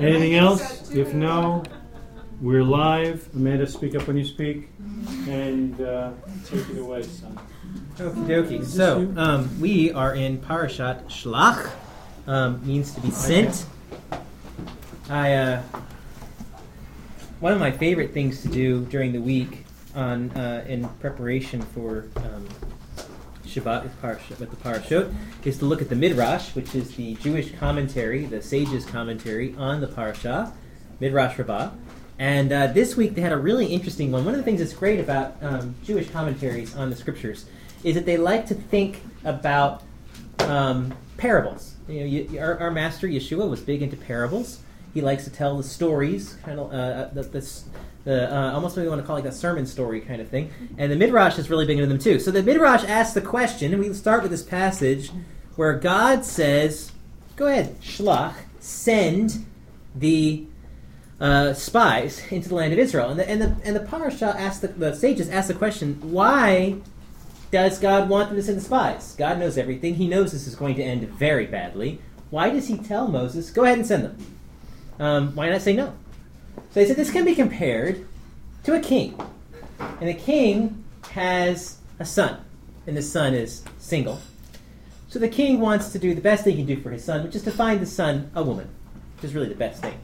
Anything else? If no, we're live. Amanda, speak up when you speak. And take it away, son. Okie dokie. So, we are in Parashat Shlach. Means to be sent. One of my favorite things to do during the week in preparation for Shabbat with the Parashot is to look at the Midrash, which is the Jewish commentary, the sages' commentary on the Parashah, Midrash Rabbah. And this week they had a really interesting one. One of the things that's great about Jewish commentaries on the scriptures is that they like to think about parables. Our master Yeshua was big into parables. He likes to tell the stories, kind of almost what we want to call like a sermon story kind of thing. And the Midrash is really big into them too. So the Midrash asks the question, and we start with this passage where God says, go ahead, shlach, send the spies into the land of Israel. And the parasha asks the sages ask the question, why does God want them to send the spies? God knows everything. He knows this is going to end very badly. Why does he tell Moses, go ahead and send them? Why not say no? So they said this can be compared to a king. And the king has a son. And the son is single. So the king wants to do the best thing he can do for his son, which is to find the son a woman, which is really the best thing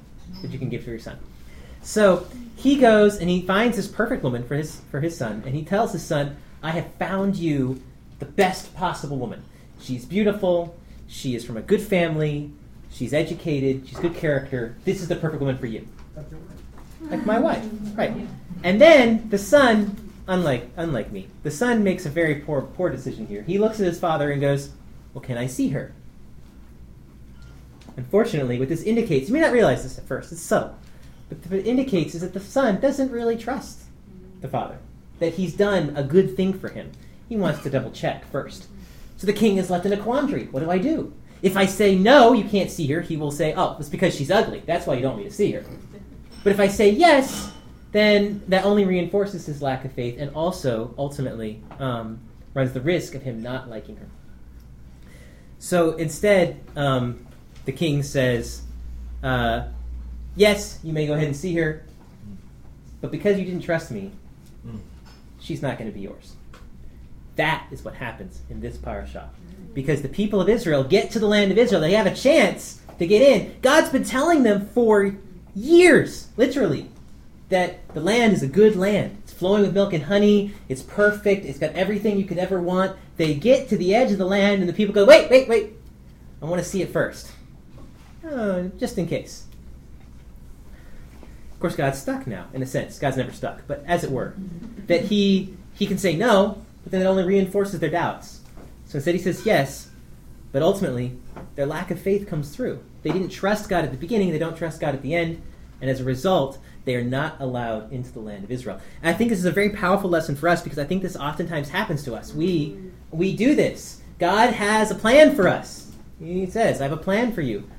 that you can give to your son. So he goes and he finds this perfect woman for his son. And he tells his son, I have found you the best possible woman. She's beautiful. She is from a good family. She's educated. She's good character. This is the perfect woman for you. Like my wife. Right. And then the son, unlike me, the son makes a very poor decision here. He looks at his father and goes, well, can I see her? Unfortunately, what this indicates, you may not realize this at first, it's subtle, but what it indicates is that the son doesn't really trust the father, that he's done a good thing for him. He wants to double check first. So the king is left in a quandary. What do I do? If I say, no, you can't see her, he will say, oh, it's because she's ugly. That's why you don't want me to see her. But if I say yes, then that only reinforces his lack of faith and also, ultimately, runs the risk of him not liking her. So instead, the king says, yes, you may go ahead and see her, but because you didn't trust me, she's not going to be yours. That is what happens in this parasha. Because the people of Israel get to the land of Israel. They have a chance to get in. God's been telling them for years, literally, that the land is a good land. It's flowing with milk and honey. It's perfect. It's got everything you could ever want. They get to the edge of the land, and the people go, wait. I want to see it first. Just in case. Of course, God's stuck now, in a sense. God's never stuck, but as it were. That he can say no, but then it only reinforces their doubts. So instead he says yes, but ultimately their lack of faith comes through. They didn't trust God at the beginning, they don't trust God at the end, and as a result, they are not allowed into the land of Israel. And I think this is a very powerful lesson for us because I think this oftentimes happens to us. We do this. God has a plan for us. He says, I have a plan for you.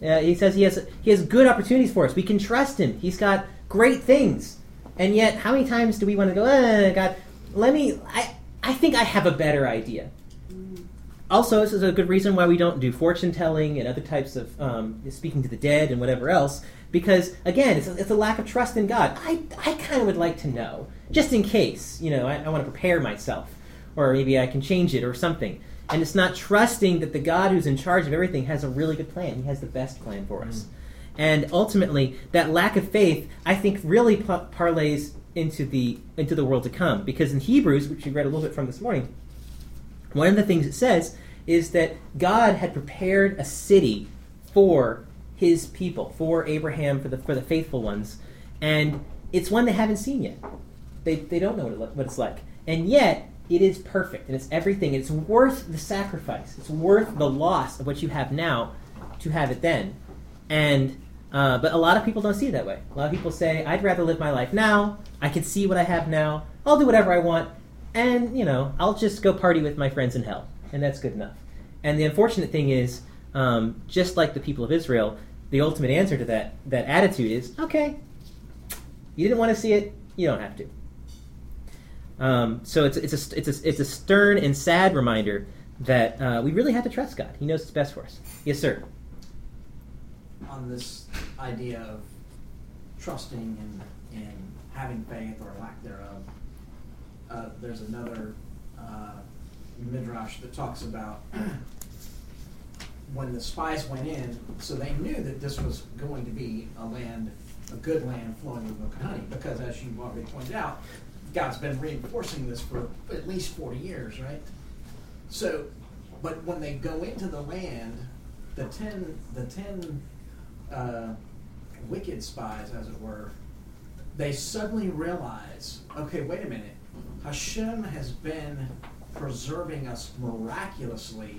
He says he has good opportunities for us. We can trust him. He's got great things. And yet, how many times do we want to go, God, I think I have a better idea. Also, this is a good reason why we don't do fortune-telling and other types of speaking to the dead and whatever else, because, again, it's a lack of trust in God. I kind of would like to know, just in case. I want to prepare myself, or maybe I can change it or something. And it's not trusting that the God who's in charge of everything has a really good plan. He has the best plan for us. And ultimately, that lack of faith, I think, really parlays into the world to come. Because in Hebrews, which we read a little bit from this morning, one of the things it says is that God had prepared a city for his people, for Abraham, for the faithful ones, and it's one they haven't seen yet. They don't know what it's like. And yet, it is perfect, and it's everything. It's worth the sacrifice. It's worth the loss of what you have now to have it then. And but a lot of people don't see it that way. A lot of people say, I'd rather live my life now. I can see what I have now. I'll do whatever I want. And, I'll just go party with my friends in hell. And that's good enough. And the unfortunate thing is, just like the people of Israel, the ultimate answer to that attitude is, okay, you didn't want to see it, you don't have to. So it's a stern and sad reminder that we really have to trust God. He knows what's best for us. Yes, sir. On this idea of trusting and having faith or lack thereof. There's another Midrash that talks about when the spies went in, so they knew that this was going to be a land, a good land flowing with milk and honey, because as you already pointed out, God's been reinforcing this for at least 40 years, right? So, but when they go into the land, the ten wicked spies, as it were, they suddenly realize, okay, wait a minute, Hashem has been preserving us miraculously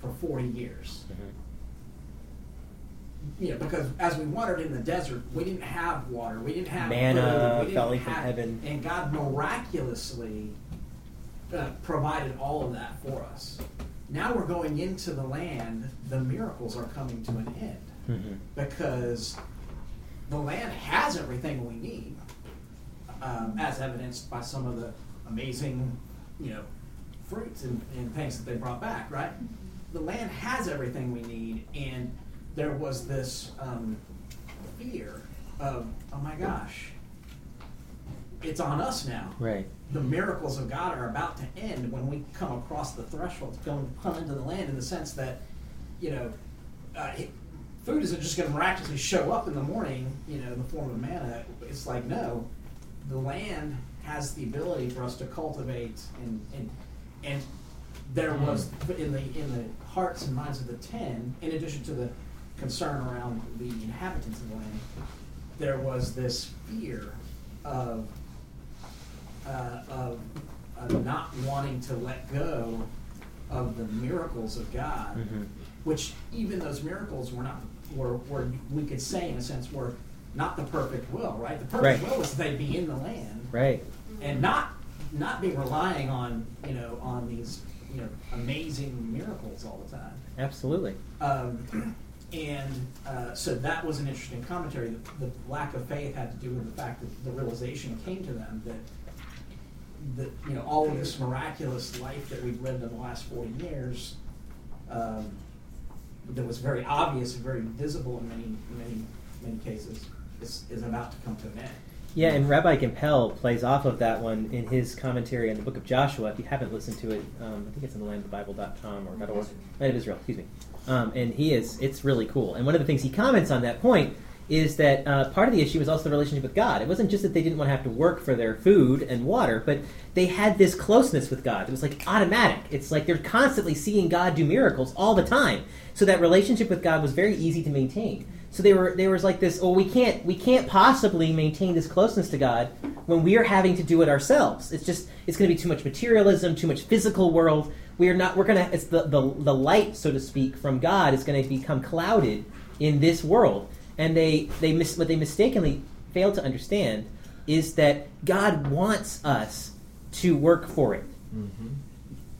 for 40 years. Mm-hmm. You know, because as we wandered in the desert, we didn't have water, we didn't have manna, belly from heaven, and God miraculously provided all of that for us. Now we're going into the land, the miracles are coming to an end. Mm-hmm. Because the land has everything we need, as evidenced by some of the amazing, you know, fruits and things that they brought back, right? The land has everything we need, and there was this fear of, oh my gosh, it's on us now. Right. The miracles of God are about to end when we come across the threshold, come into the land, in the sense that, you know, food isn't just going to miraculously show up in the morning, you know, in the form of manna. It's like, no, the land has the ability for us to cultivate, and there was in the hearts and minds of the ten, in addition to the concern around the inhabitants of the land, there was this fear of not wanting to let go of the miracles of God. Mm-hmm. Which even those miracles were we could say in a sense were not the perfect will, right? The perfect will is they be in the land, right, and not be relying on these amazing miracles all the time. Absolutely. So that was an interesting commentary. The lack of faith had to do with the fact that the realization came to them that all of this miraculous life that we've lived in the last 40 years. That was very obvious and very visible in many cases is about to come to an end. Yeah, and Rabbi Gempel plays off of that one in his commentary on the book of Joshua. If you haven't listened to it, I think it's on the landofthebible.com or .org, Land of Israel, excuse me. And it's really cool. And one of the things he comments on that point is that part of the issue was also the relationship with God. It wasn't just that they didn't want to have to work for their food and water, but they had this closeness with God. It was like automatic. It's like they're constantly seeing God do miracles all the time. So that relationship with God was very easy to maintain. So there was like this, oh, we can't possibly maintain this closeness to God when we are having to do it ourselves. It's going to be too much materialism, too much physical world. It's the light, so to speak, from God is going to become clouded in this world. And what they mistakenly fail to understand is that God wants us to work for it. Mm-hmm.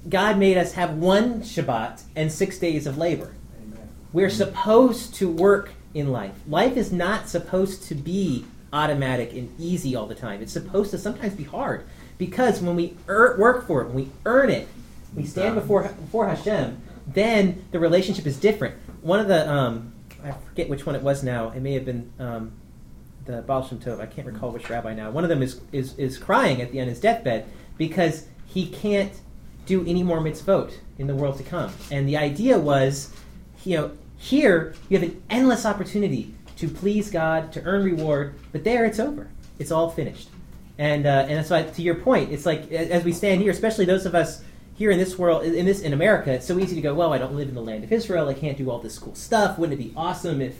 God made us have one Shabbat and 6 days of labor. Amen. We're supposed to work in life. Life is not supposed to be automatic and easy all the time. It's supposed to sometimes be hard, because when we work for it, when we earn it, we stand before Hashem, then the relationship is different. One of the... I forget which one it was now. It may have been the Baal Shem Tov. I can't recall which rabbi now. One of them is crying at the end of his deathbed because he can't do any more mitzvot in the world to come. And the idea was, here you have an endless opportunity to please God, to earn reward, but there it's over. It's all finished. And so to your point, it's like as we stand here, especially those of us here in this world, in America, it's so easy to go, well, I don't live in the land of Israel. I can't do all this cool stuff. Wouldn't it be awesome if,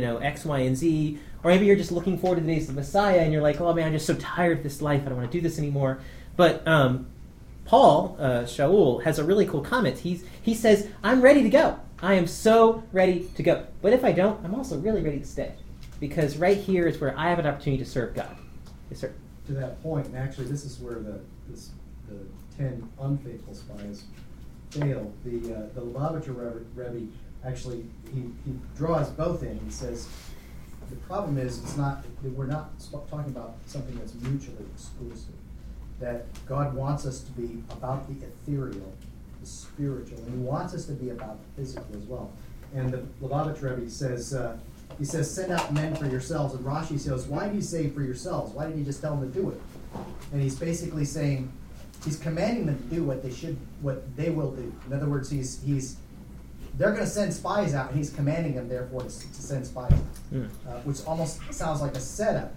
X, Y, and Z? Or maybe you're just looking forward to the days of the Messiah, and you're like, oh, man, I'm just so tired of this life. I don't want to do this anymore. But Paul, Shaul, has a really cool comment. He says, I'm ready to go. I am so ready to go. But if I don't, I'm also really ready to stay. Because right here is where I have an opportunity to serve God. Yes, sir? To that point, and actually this is where the 10 unfaithful spies failed. The Lubavitcher Rebbe actually he draws both in and says the problem is we're not talking about something that's mutually exclusive. That God wants us to be about the ethereal, the spiritual, and He wants us to be about the physical as well. And the Lubavitcher Rebbe says He says, send out men for yourselves. And Rashi says, why did he say for yourselves? Why didn't he just tell them to do it? And he's basically saying, he's commanding them to do what they should, what they will do. In other words, they're going to send spies out, and he's commanding them, therefore, to send spies out, which almost sounds like a setup,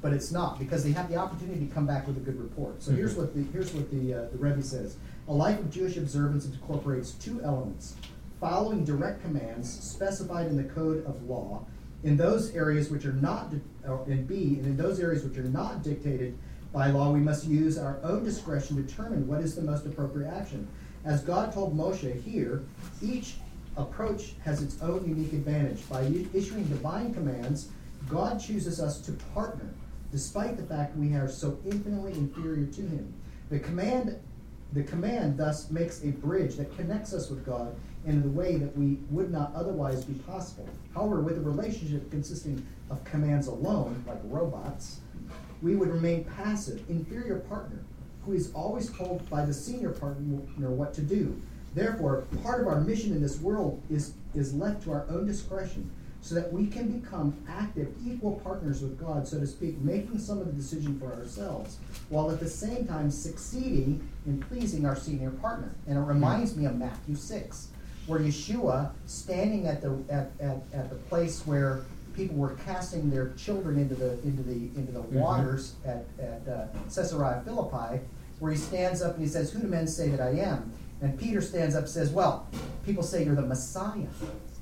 but it's not, because they have the opportunity to come back with a good report. So here's what the Rebbe says. A life of Jewish observance incorporates two elements: following direct commands specified in the code of law, in those areas which are not, and in those areas which are not dictated by law, we must use our own discretion to determine what is the most appropriate action. As God told Moshe here, each approach has its own unique advantage. By issuing divine commands, God chooses us to partner, despite the fact we are so infinitely inferior to him. The command thus makes a bridge that connects us with God in a way that we would not otherwise be possible. However, with a relationship consisting of commands alone, like robots, we would remain passive, inferior partner, who is always told by the senior partner what to do. Therefore, part of our mission in this world is left to our own discretion, so that we can become active, equal partners with God, so to speak, making some of the decision for ourselves, while at the same time succeeding in pleasing our senior partner. And it reminds me of Matthew 6, where Yeshua, standing at the place where people were casting their children into the waters at Caesarea Philippi, where he stands up and he says, "Who do men say that I am?" And Peter stands up and says, "Well, people say you're the Messiah."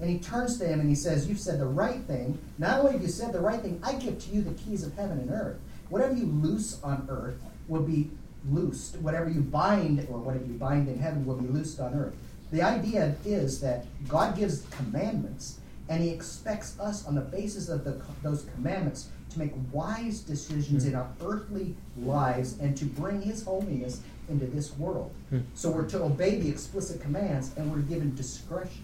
And he turns to him and he says, "You've said the right thing. Not only have you said the right thing, I give to you the keys of heaven and earth. Whatever you loose on earth will be loosed. Whatever you bind, or whatever you bind in heaven, will be loosed on earth." The idea is that God gives commandments, and he expects us, on the basis of those commandments, to make wise decisions in our earthly lives and to bring his holiness into this world. So we're to obey the explicit commands, and we're given discretion.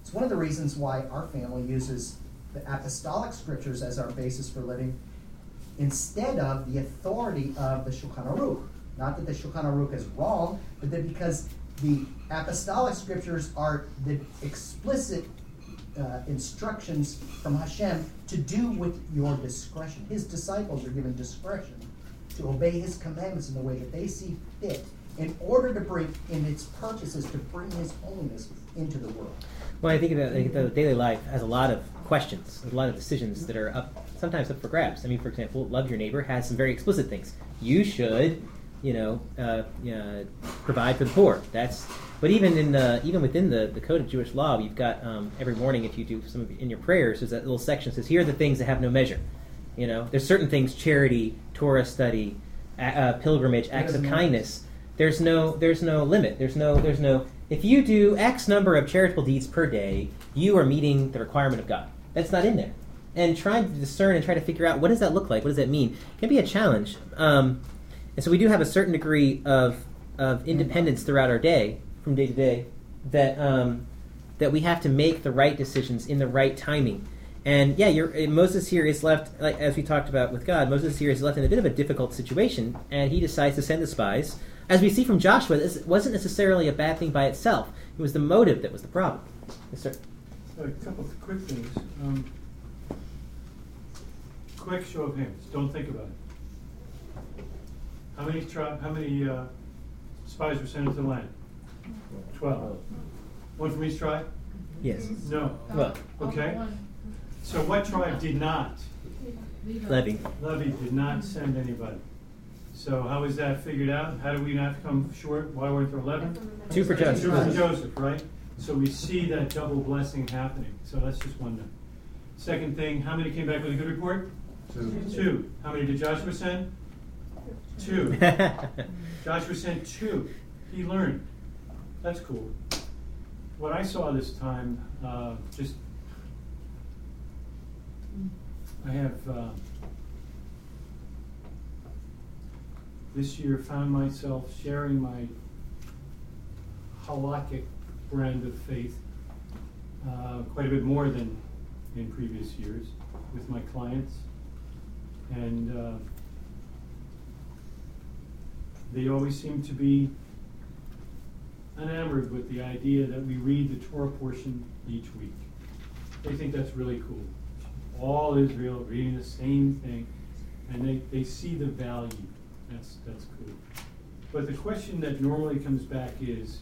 It's one of the reasons why our family uses the apostolic scriptures as our basis for living, instead of the authority of the Shulchan Aruch. Not that the Shulchan Aruch is wrong, but that because the apostolic scriptures are the explicit instructions from Hashem to do with your discretion. His disciples are given discretion to obey his commandments in the way that they see fit, in order to bring, in its purposes, to bring his holiness into the world. Well, I think that daily life has a lot of questions, a lot of decisions that are sometimes up for grabs. I mean, for example, love your neighbor has some very explicit things. You should, provide for the poor. But even within the code of Jewish law, you've got every morning, if you do some in your prayers, there's that little section that says, "Here are the things that have no measure." There's certain things: charity, Torah study, pilgrimage, acts of kindness. There's no limit. There's no. If you do X number of charitable deeds per day, you are meeting the requirement of God. That's not in there. And trying to discern and try to figure out, what does that look like? What does that mean? It can be a challenge. And so we do have a certain degree of independence throughout our day, from day to day, that we have to make the right decisions in the right timing. And Moses here is left, like, as we talked about with God, Moses here is left in a bit of a difficult situation, and he decides to send the spies. As we see from Joshua, this wasn't necessarily a bad thing by itself. It was the motive that was the problem. Yes, sir? A couple of quick things. Quick show of hands. Don't think about it. How many spies were sent into the land? 12. One from each tribe? Yes. No. Well. Okay. So what tribe did not? Levi did not send anybody. So how is that figured out? How do we not come short? Why weren't there 11? Two for Joseph, right? So we see that double blessing happening. So that's just one thing. Second thing, how many came back with a good report? Two. How many did Joshua send? Two. Joshua sent two. He learned. That's cool. What I saw this time, I have this year found myself sharing my halakhic brand of faith quite a bit more than in previous years with my clients, and they always seem to be enamored with the idea that we read the Torah portion each week. They think that's really cool. all Israel reading the same thing, and they see the value. That's cool. But the question that normally comes back is,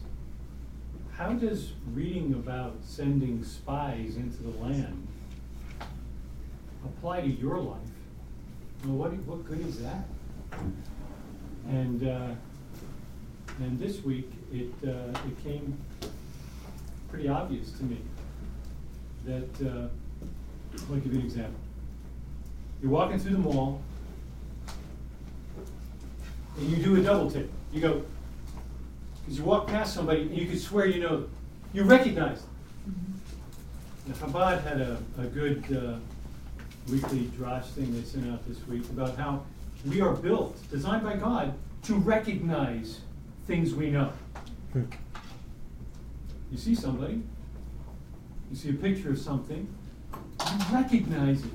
how does reading about sending spies into the land apply to your life? Well, what good is that? And this week it came pretty obvious to me that I'll give you an example. You're walking through the mall and you do a double take. You go, because you walk past somebody and you could swear you know them. You recognize them. Mm-hmm. Now, Chabad had a good weekly drash thing they sent out this week about how we are built, designed by God, to recognize things we know. Hmm. You see somebody, you see a picture of something, you recognize it.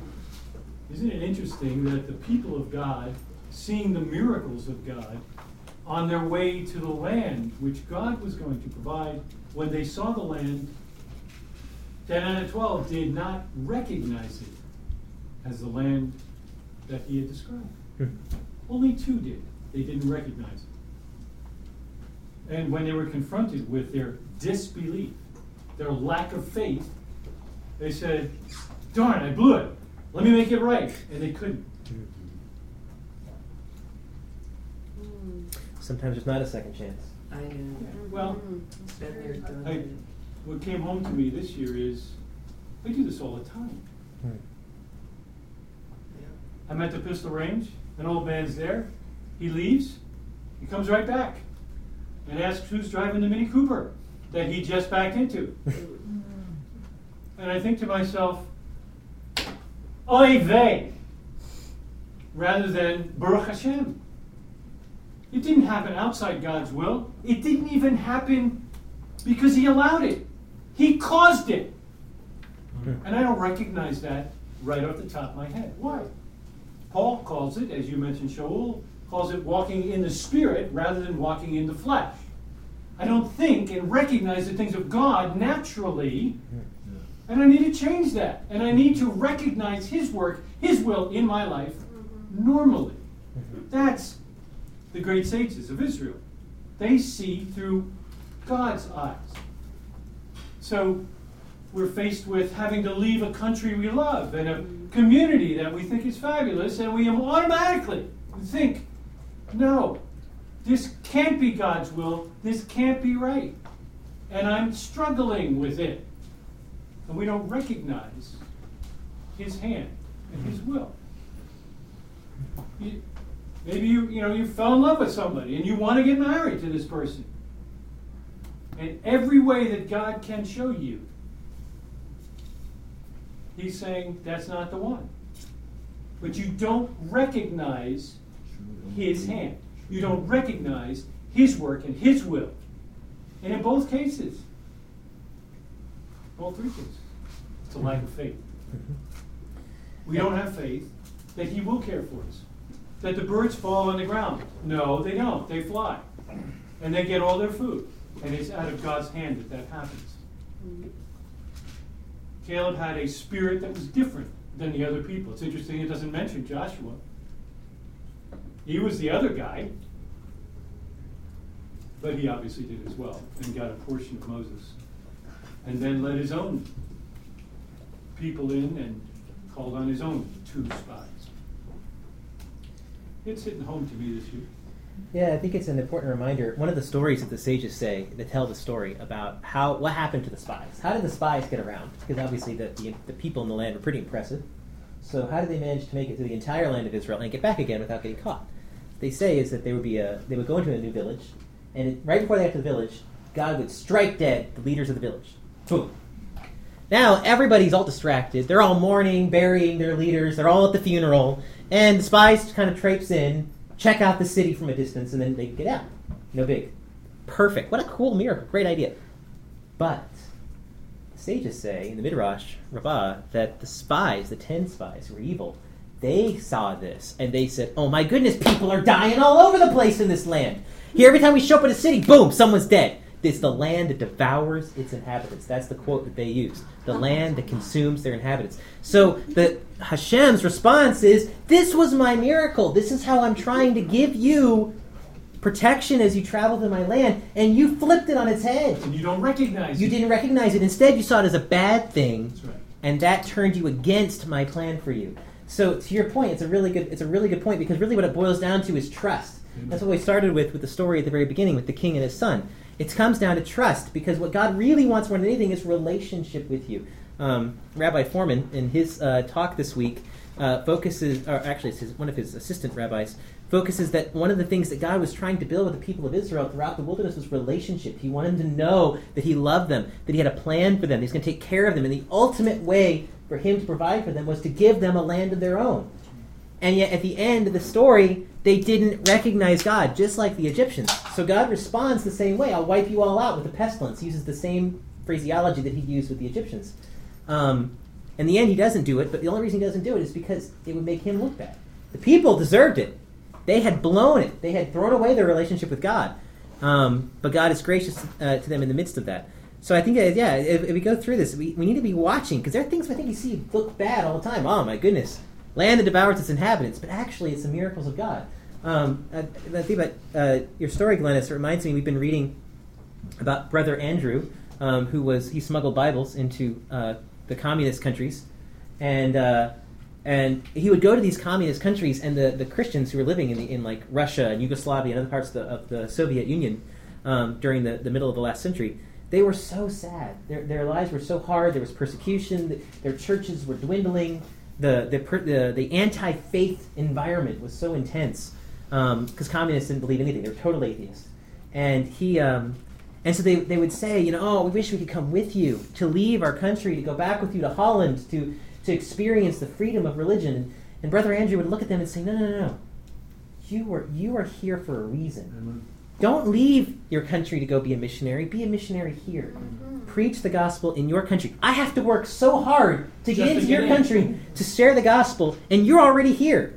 Isn't it interesting that the people of God, seeing the miracles of God on their way to the land which God was going to provide, when they saw the land, 10 out of 12 did not recognize it as the land that he had described. Only two did. They didn't recognize it. And when they were confronted with their disbelief, their lack of faith, they said, darn, I blew it. Let me make it right. And they couldn't. Sometimes there's not a second chance. I know. Well, what came home to me this year is, I do this all the time. Right. I'm at the pistol range. An old man's there. He leaves. He comes right back and asks who's driving the Mini Cooper that he just backed into. And I think to myself, oy vey, rather than Baruch Hashem. It didn't happen outside God's will. It didn't even happen because he allowed it. He caused it. Okay. And I don't recognize that right off the top of my head. Why? Paul calls it, as you mentioned, Shaul, calls it walking in the Spirit rather than walking in the flesh. I don't think and recognize the things of God naturally, and I need to change that. And I need to recognize his work, his will in my life normally. That's the great sages of Israel. They see through God's eyes. So we're faced with having to leave a country we love and a community that we think is fabulous, and we automatically think, no, this can't be God's will, this can't be right, and I'm struggling with it. And we don't recognize his hand and his will. Maybe you fell in love with somebody and you want to get married to this person, and every way that God can show you, he's saying, that's not the one. But you don't recognize his hand. You don't recognize his work and his will. And in both cases, all three cases, it's a lack of faith. We don't have faith that he will care for us. That the birds fall on the ground. No, they don't. They fly. And they get all their food. And it's out of God's hand that happens. Caleb had a spirit that was different than the other people. It's interesting, it doesn't mention Joshua. He was the other guy, but he obviously did as well and got a portion of Moses, and then let his own people in and called on his own two spies. It's hitting home to me this year. Yeah, I think it's an important reminder. One of the stories that the sages say, they tell the story about what happened to the spies. How did the spies get around? Because obviously the people in the land were pretty impressive. So how did they manage to make it to the entire land of Israel and get back again without getting caught? What they say is that they would go into a new village, and right before they got to the village, God would strike dead the leaders of the village. Boom. Now everybody's all distracted. They're all mourning, burying their leaders. They're all at the funeral. And the spies kind of traipse in, check out the city from a distance, and then they get out. No big. Perfect. What a cool miracle. Great idea. But the sages say in the Midrash Rabbah that the spies, the 10 spies who were evil, they saw this, and they said, oh my goodness, people are dying all over the place in this land. Here, every time we show up in a city, boom, someone's dead. It's the land that devours its inhabitants. That's the quote that they use. The land that consumes their inhabitants. So the Hashem's response is, this was my miracle. This is how I'm trying to give you protection as you travel to my land. And you flipped it on its head. And you don't recognize it. You didn't recognize it. Instead, you saw it as a bad thing. That's right. And that turned you against my plan for you. So to your point, it's a really good point, because really what it boils down to is trust. Mm-hmm. That's what we started with the story at the very beginning with the king and his son. It comes down to trust, because what God really wants more than anything is relationship with you. Rabbi Foreman, in his talk this week, one of his assistant rabbis, focuses that one of the things that God was trying to build with the people of Israel throughout the wilderness was relationship. He wanted them to know that he loved them, that he had a plan for them, he's going to take care of them, and the ultimate way for him to provide for them was to give them a land of their own. And yet at the end of the story, they didn't recognize God, just like the Egyptians. So God responds the same way. I'll wipe you all out with a pestilence. He uses the same phraseology that he used with the Egyptians. In the end, he doesn't do it, but the only reason he doesn't do it is because it would make him look bad. The people deserved it. They had blown it. They had thrown away their relationship with God. But God is gracious to them in the midst of that. So I think, if we go through this, we need to be watching, because there are things I think you see look bad all the time. Oh, my goodness. Land that devours its inhabitants, but actually it's the miracles of God. I think about your story, Glennis, it reminds me, we've been reading about Brother Andrew, who smuggled Bibles into the communist countries, and he would go to these communist countries, and the Christians who were living in Russia and Yugoslavia and other parts of the Soviet Union during the middle of the last century, they were so sad. Their lives were so hard. There was persecution. Their churches were dwindling. The anti-faith environment was so intense, because communists didn't believe anything. They were total atheists. And so they would say, oh, we wish we could come with you, to leave our country, to go back with you to Holland, to experience the freedom of religion. And Brother Andrew would look at them and say, no. You are here for a reason. Amen. Don't leave your country to go be a missionary. Be a missionary here. Mm-hmm. Preach the gospel in your country. I have to work so hard to get into your country to share the gospel, and you're already here.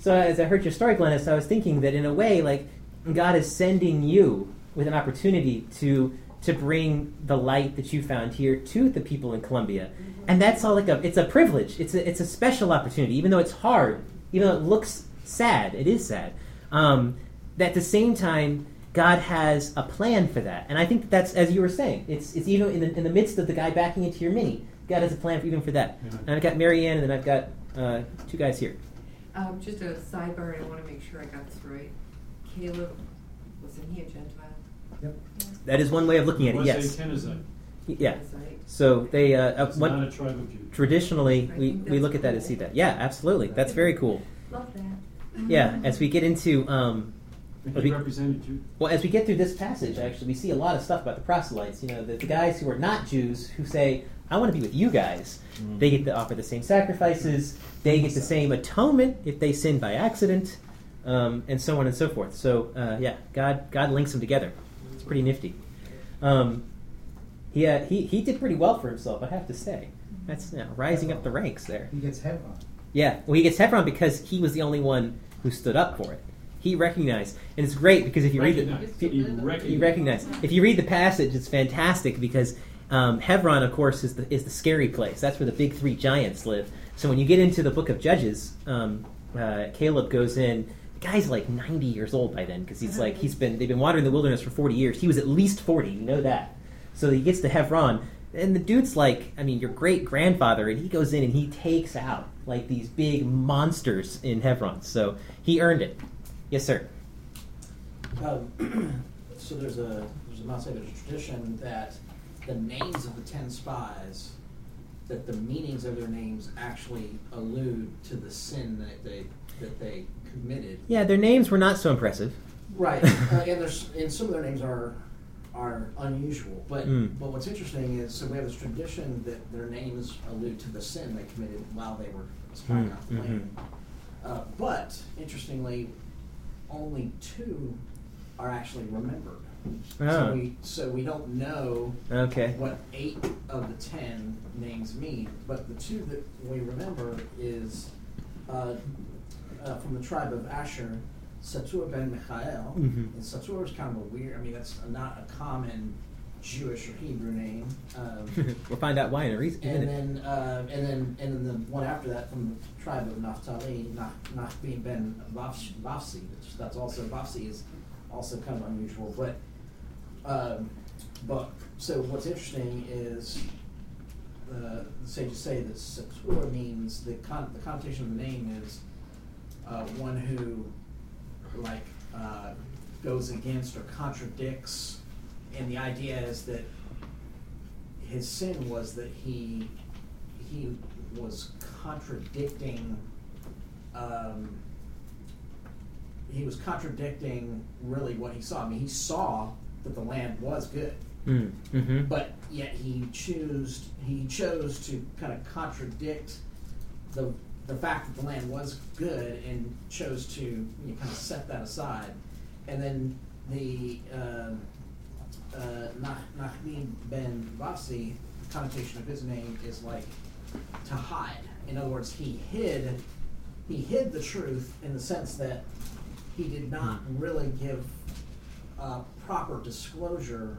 So as I heard your story, Glennis, I was thinking that in a way, God is sending you with an opportunity to bring the light that you found here to the people in Colombia. And that's all it's a privilege. It's a special opportunity, even though it's hard, even though it looks sad. It is sad. At the same time, God has a plan for that. And I think that's, as you were saying, it's even in the midst of the guy backing into your mini, God has a plan even for that. Yeah. And I've got Mary Ann, and then I've got two guys here. Just a sidebar, I want to make sure I got this right. Caleb, wasn't he a Gentile? Yep. That is one way of looking at it, yes. Yeah. So they... it's not a tribe of Jews. Traditionally, we look at that and see that. Yeah, absolutely. That's very cool. Love that. Yeah, as we get into... as we get through this passage, actually, we see a lot of stuff about the proselytes. The guys who are not Jews who say, I want to be with you guys. Mm-hmm. They get to offer the same sacrifices. They get the same atonement if they sin by accident, and so on and so forth. So, God links them together. It's pretty nifty. He did pretty well for himself, I have to say. That's rising up the ranks there. He gets Hebron. Yeah, well, he gets Hebron because he was the only one who stood up for it. He recognized, and it's great because if you read the passage, it's fantastic because Hebron, of course, is the scary place. That's where the big three giants live. So when you get into the book of Judges, Caleb goes in. The guy's like 90 years old by then because they've been wandering the wilderness for 40 years. He was at least 40, you know that. So he gets to Hebron, and the dude's like, your great grandfather, and he goes in and he takes out these big monsters in Hebron. So he earned it. Yes, sir. So there's a tradition that the names of the 10 spies, that the meanings of their names actually allude to the sin that they committed. Yeah, their names were not so impressive. Right, and some of their names are unusual. But what's interesting is, so we have this tradition that their names allude to the sin they committed while they were spying out the land. But interestingly, only two are actually remembered. Oh. So we don't know what 8 of the 10 names mean, but the two that we remember is from the tribe of Asher, Sethur ben Michael. Mm-hmm. And Sethur is kind of a weird, I mean, that's not a common Jewish or Hebrew name. We'll find out why in a reason. And then the one after that from the tribe of Naphtali, Nachbi ben Bafsi, which that's also, Bafsi is also kind of unusual. But so what's interesting is the sages say that Sethur means the connotation of the name is one who like goes against or contradicts, and the idea is that his sin was that he was contradicting really what he saw. I mean, he saw that the land was good, mm-hmm. but yet he chose to kind of contradict the fact that the land was good and chose to kind of set that aside. And then the Nachbi ben Bafsi, the connotation of his name is like to hide. In other words, he hid the truth in the sense that he did not really give proper disclosure.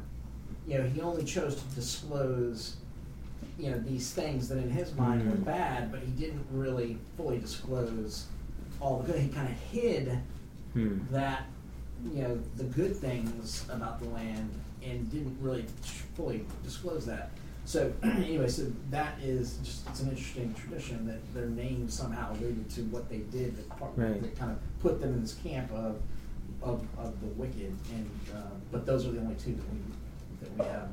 He only chose to disclose these things that in his mind were bad, but he didn't really fully disclose all the good. He kind of hid that, the good things about the land and didn't really fully disclose that. So anyway, so that is just, it's an interesting tradition that their name somehow alluded to what they did that kind of put them in this camp of the wicked. And but those are the only two that we have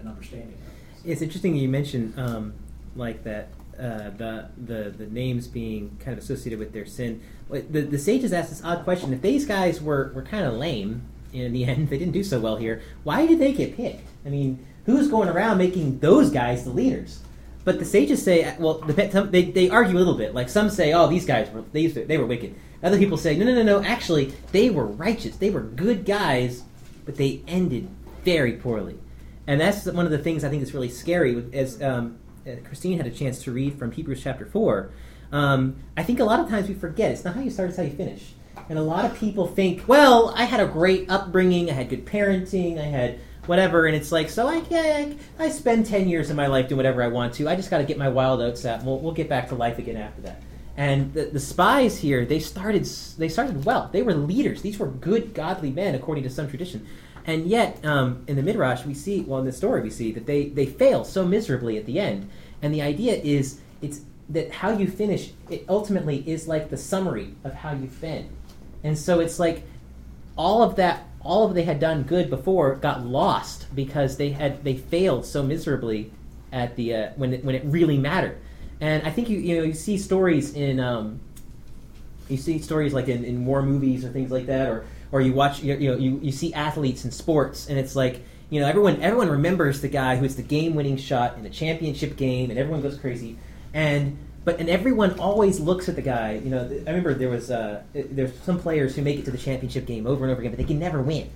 an understanding of. It's interesting you mentioned the names being kind of associated with their sin. The sages asked this odd question: if these guys were kind of lame in the end, they didn't do so well here, why did they get picked? I mean, who's going around making those guys the leaders? But the sages say, well, they argue a little bit. Like some say, oh, these guys were wicked. Other people say, no, actually they were righteous, they were good guys, but they ended very poorly. And that's one of the things I think is really scary. As Christine had a chance to read from Hebrews chapter 4, I think a lot of times we forget it's not how you start, it's how you finish. And a lot of people think, well, I had a great upbringing, I had good parenting, I had whatever, and it's like, so I spend 10 years of my life doing whatever I want to, I just got to get my wild oats out, and we'll get back to life again after that. And the spies here, they started well. They were leaders. These were good, godly men, according to some tradition. And yet, in the Midrash, we see that they fail so miserably at the end. And the idea is it's that how you finish, it ultimately is like the summary of how you've been. And so it's like all of they had done good before got lost because they failed so miserably at the when it really mattered. And I think you see stories in like in war movies or things like that, or you watch, you see athletes in sports, and it's like, everyone remembers the guy who is the game-winning shot in the championship game, and everyone goes crazy, and everyone always looks at the guy. I remember there's some players who make it to the championship game over and over again, but they can never win.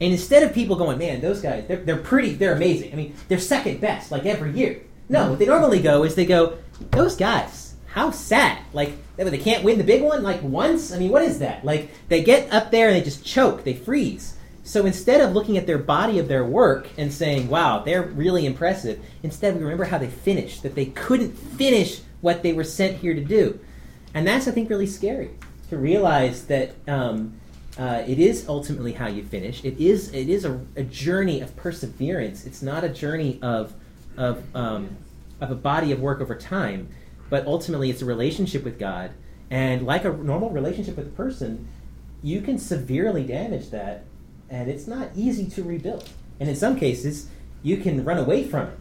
And instead of people going, man, those guys, they're pretty, they're amazing. I mean, they're second best, like every year. No, what they normally go is they go, those guys, how sad, like. They can't win the big one, like, once? I mean, what is that? Like, they get up there and they just choke. They freeze. So instead of looking at their body of their work and saying, wow, they're really impressive, instead we remember how they finished, that they couldn't finish what they were sent here to do. And that's, I think, really scary, to realize that it is ultimately how you finish. It is a journey of perseverance. It's not a journey of a body of work over time. But ultimately, it's a relationship with God. And like a normal relationship with a person, you can severely damage that, and it's not easy to rebuild. And in some cases, you can run away from it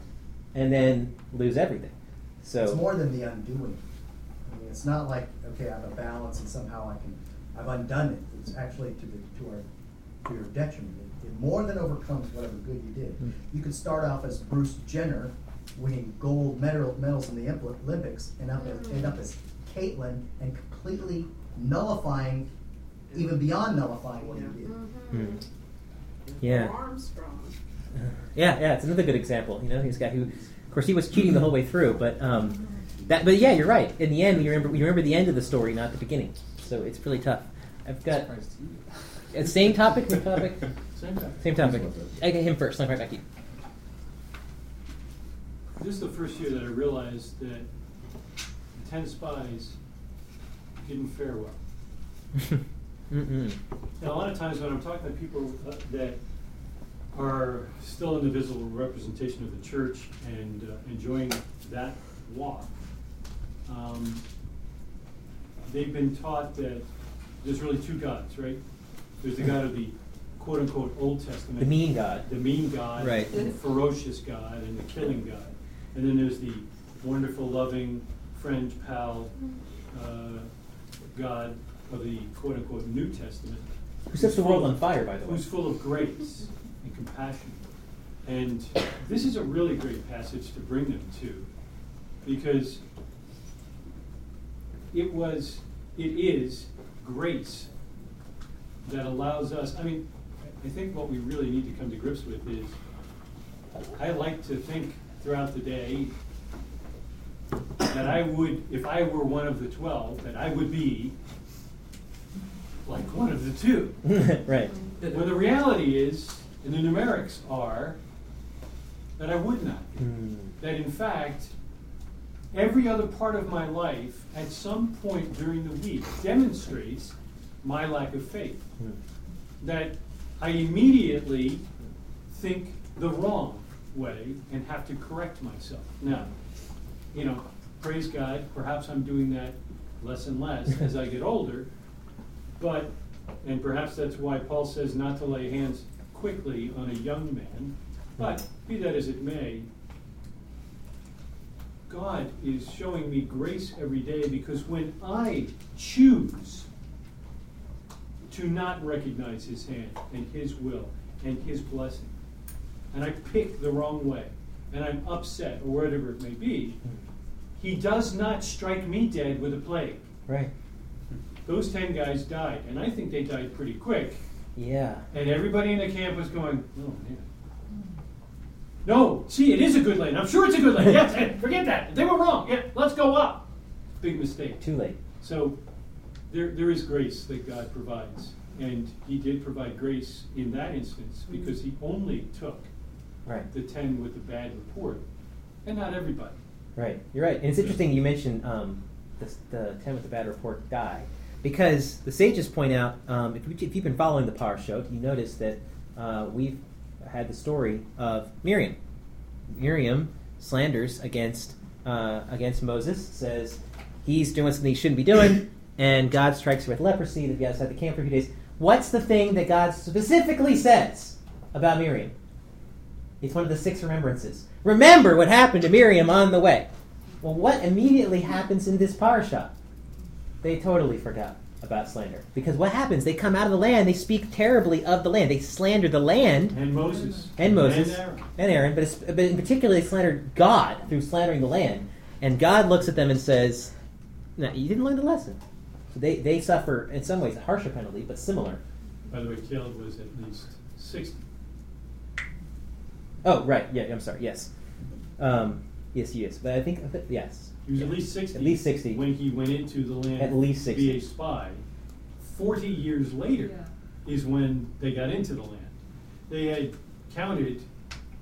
and then lose everything. So it's more than the undoing. I mean, it's not like, okay, I have a balance and somehow I've undone it. It's actually to your detriment. It more than overcomes whatever good you did. Mm-hmm. You could start off as Bruce Jenner, winning gold medals in the Olympics, and end up as Caitlyn, and completely nullifying, even beyond nullifying what he did. Mm-hmm. Yeah. Armstrong. Yeah, it's another good example. He's a guy who, of course, he was cheating the whole way through, but yeah, you're right. In the end, we remember the end of the story, not the beginning. So it's really tough. I've got same topic. Same topic. I get him first. Right back to you. This is the first year that I realized that the 10 spies didn't fare well. Now, a lot of times when I'm talking to people that are still in the visible representation of the church and enjoying that walk, they've been taught that there's really two gods, right? There's the God of the quote-unquote Old Testament. The mean God. The mean God, right. And the ferocious God, and the killing God. And then there's the wonderful, loving, friend, pal, God of the quote-unquote New Testament. Who sets the world on fire, by the way. Who's full of grace and compassion. And this is a really great passage to bring them to, because it is grace that allows us, I think what we really need to come to grips with is, I like to think throughout the day that I would, if I were one of the 12, that I would be like one of the two. Right. When the reality is, and the numerics are, that I would not be. That in fact, every other part of my life at some point during the week demonstrates my lack of faith. That I immediately think the wrong way and have to correct myself. Now, praise God, perhaps I'm doing that less and less as I get older, and perhaps that's why Paul says not to lay hands quickly on a young man, but be that as it may, God is showing me grace every day, because when I choose to not recognize his hand and his will and his blessing, and I pick the wrong way, and I'm upset or whatever it may be, he does not strike me dead with a plague. Right. Those 10 guys died, and I think they died pretty quick. Yeah. And everybody in the camp was going, oh, man. No, see, it is a good land. I'm sure it's a good land. Yes, forget that. They were wrong. Yeah, let's go up. Big mistake. Too late. So there is grace that God provides. And he did provide grace in that instance, because he only took the 10 with the bad report, and not everybody. Right. You're right. And it's interesting you mentioned the 10 with the bad report die, because the sages point out, if you've been following the Parashot, you notice that we've had the story of Miriam. Miriam slanders against Moses, says he's doing something he shouldn't be doing, and God strikes her with leprosy to be outside the camp for a few days. What's the thing that God specifically says about Miriam? It's one of the 6 remembrances. Remember what happened to Miriam on the way. Well, what immediately happens in this parasha? They totally forgot about slander. Because what happens? They come out of the land. They speak terribly of the land. They slander the land. And Moses. And Aaron. But in particular, they slandered God through slandering the land. And God looks at them and says, no, you didn't learn the lesson. So they suffer, in some ways, a harsher penalty, but similar. By the way, Caleb was at least 60. Oh, right. Yeah, I'm sorry. Yes. Yes, he is. But I think, yes. He was at least 60. At least 60 when he went into the land. At least 60 to be a spy. 40 years later is when they got into the land. They had counted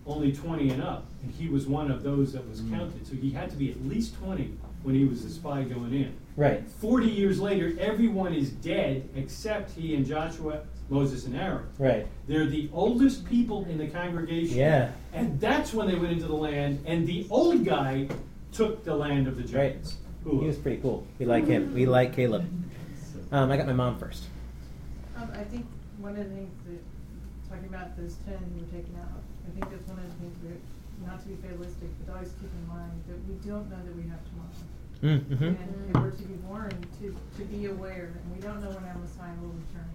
only 20 and up, and he was one of those that was counted. So he had to be at least 20 when he was the spy going in. Right. 40 years later, everyone is dead except he and Joshua, Moses, and Aaron. Right. They're the oldest people in the congregation. Yeah. And that's when they went into the land, and the old guy took the land of the giants. Right. He was pretty cool. We like him. We like Caleb. I got my mom first. I think one of the things that, talking about those 10 who were taken out, I think that's one of the things that, not to be fatalistic, but always keep in mind that we don't know that we have tomorrow. Mm-hmm. And if we're to be warned, to be aware, and we don't know when our Messiah will return.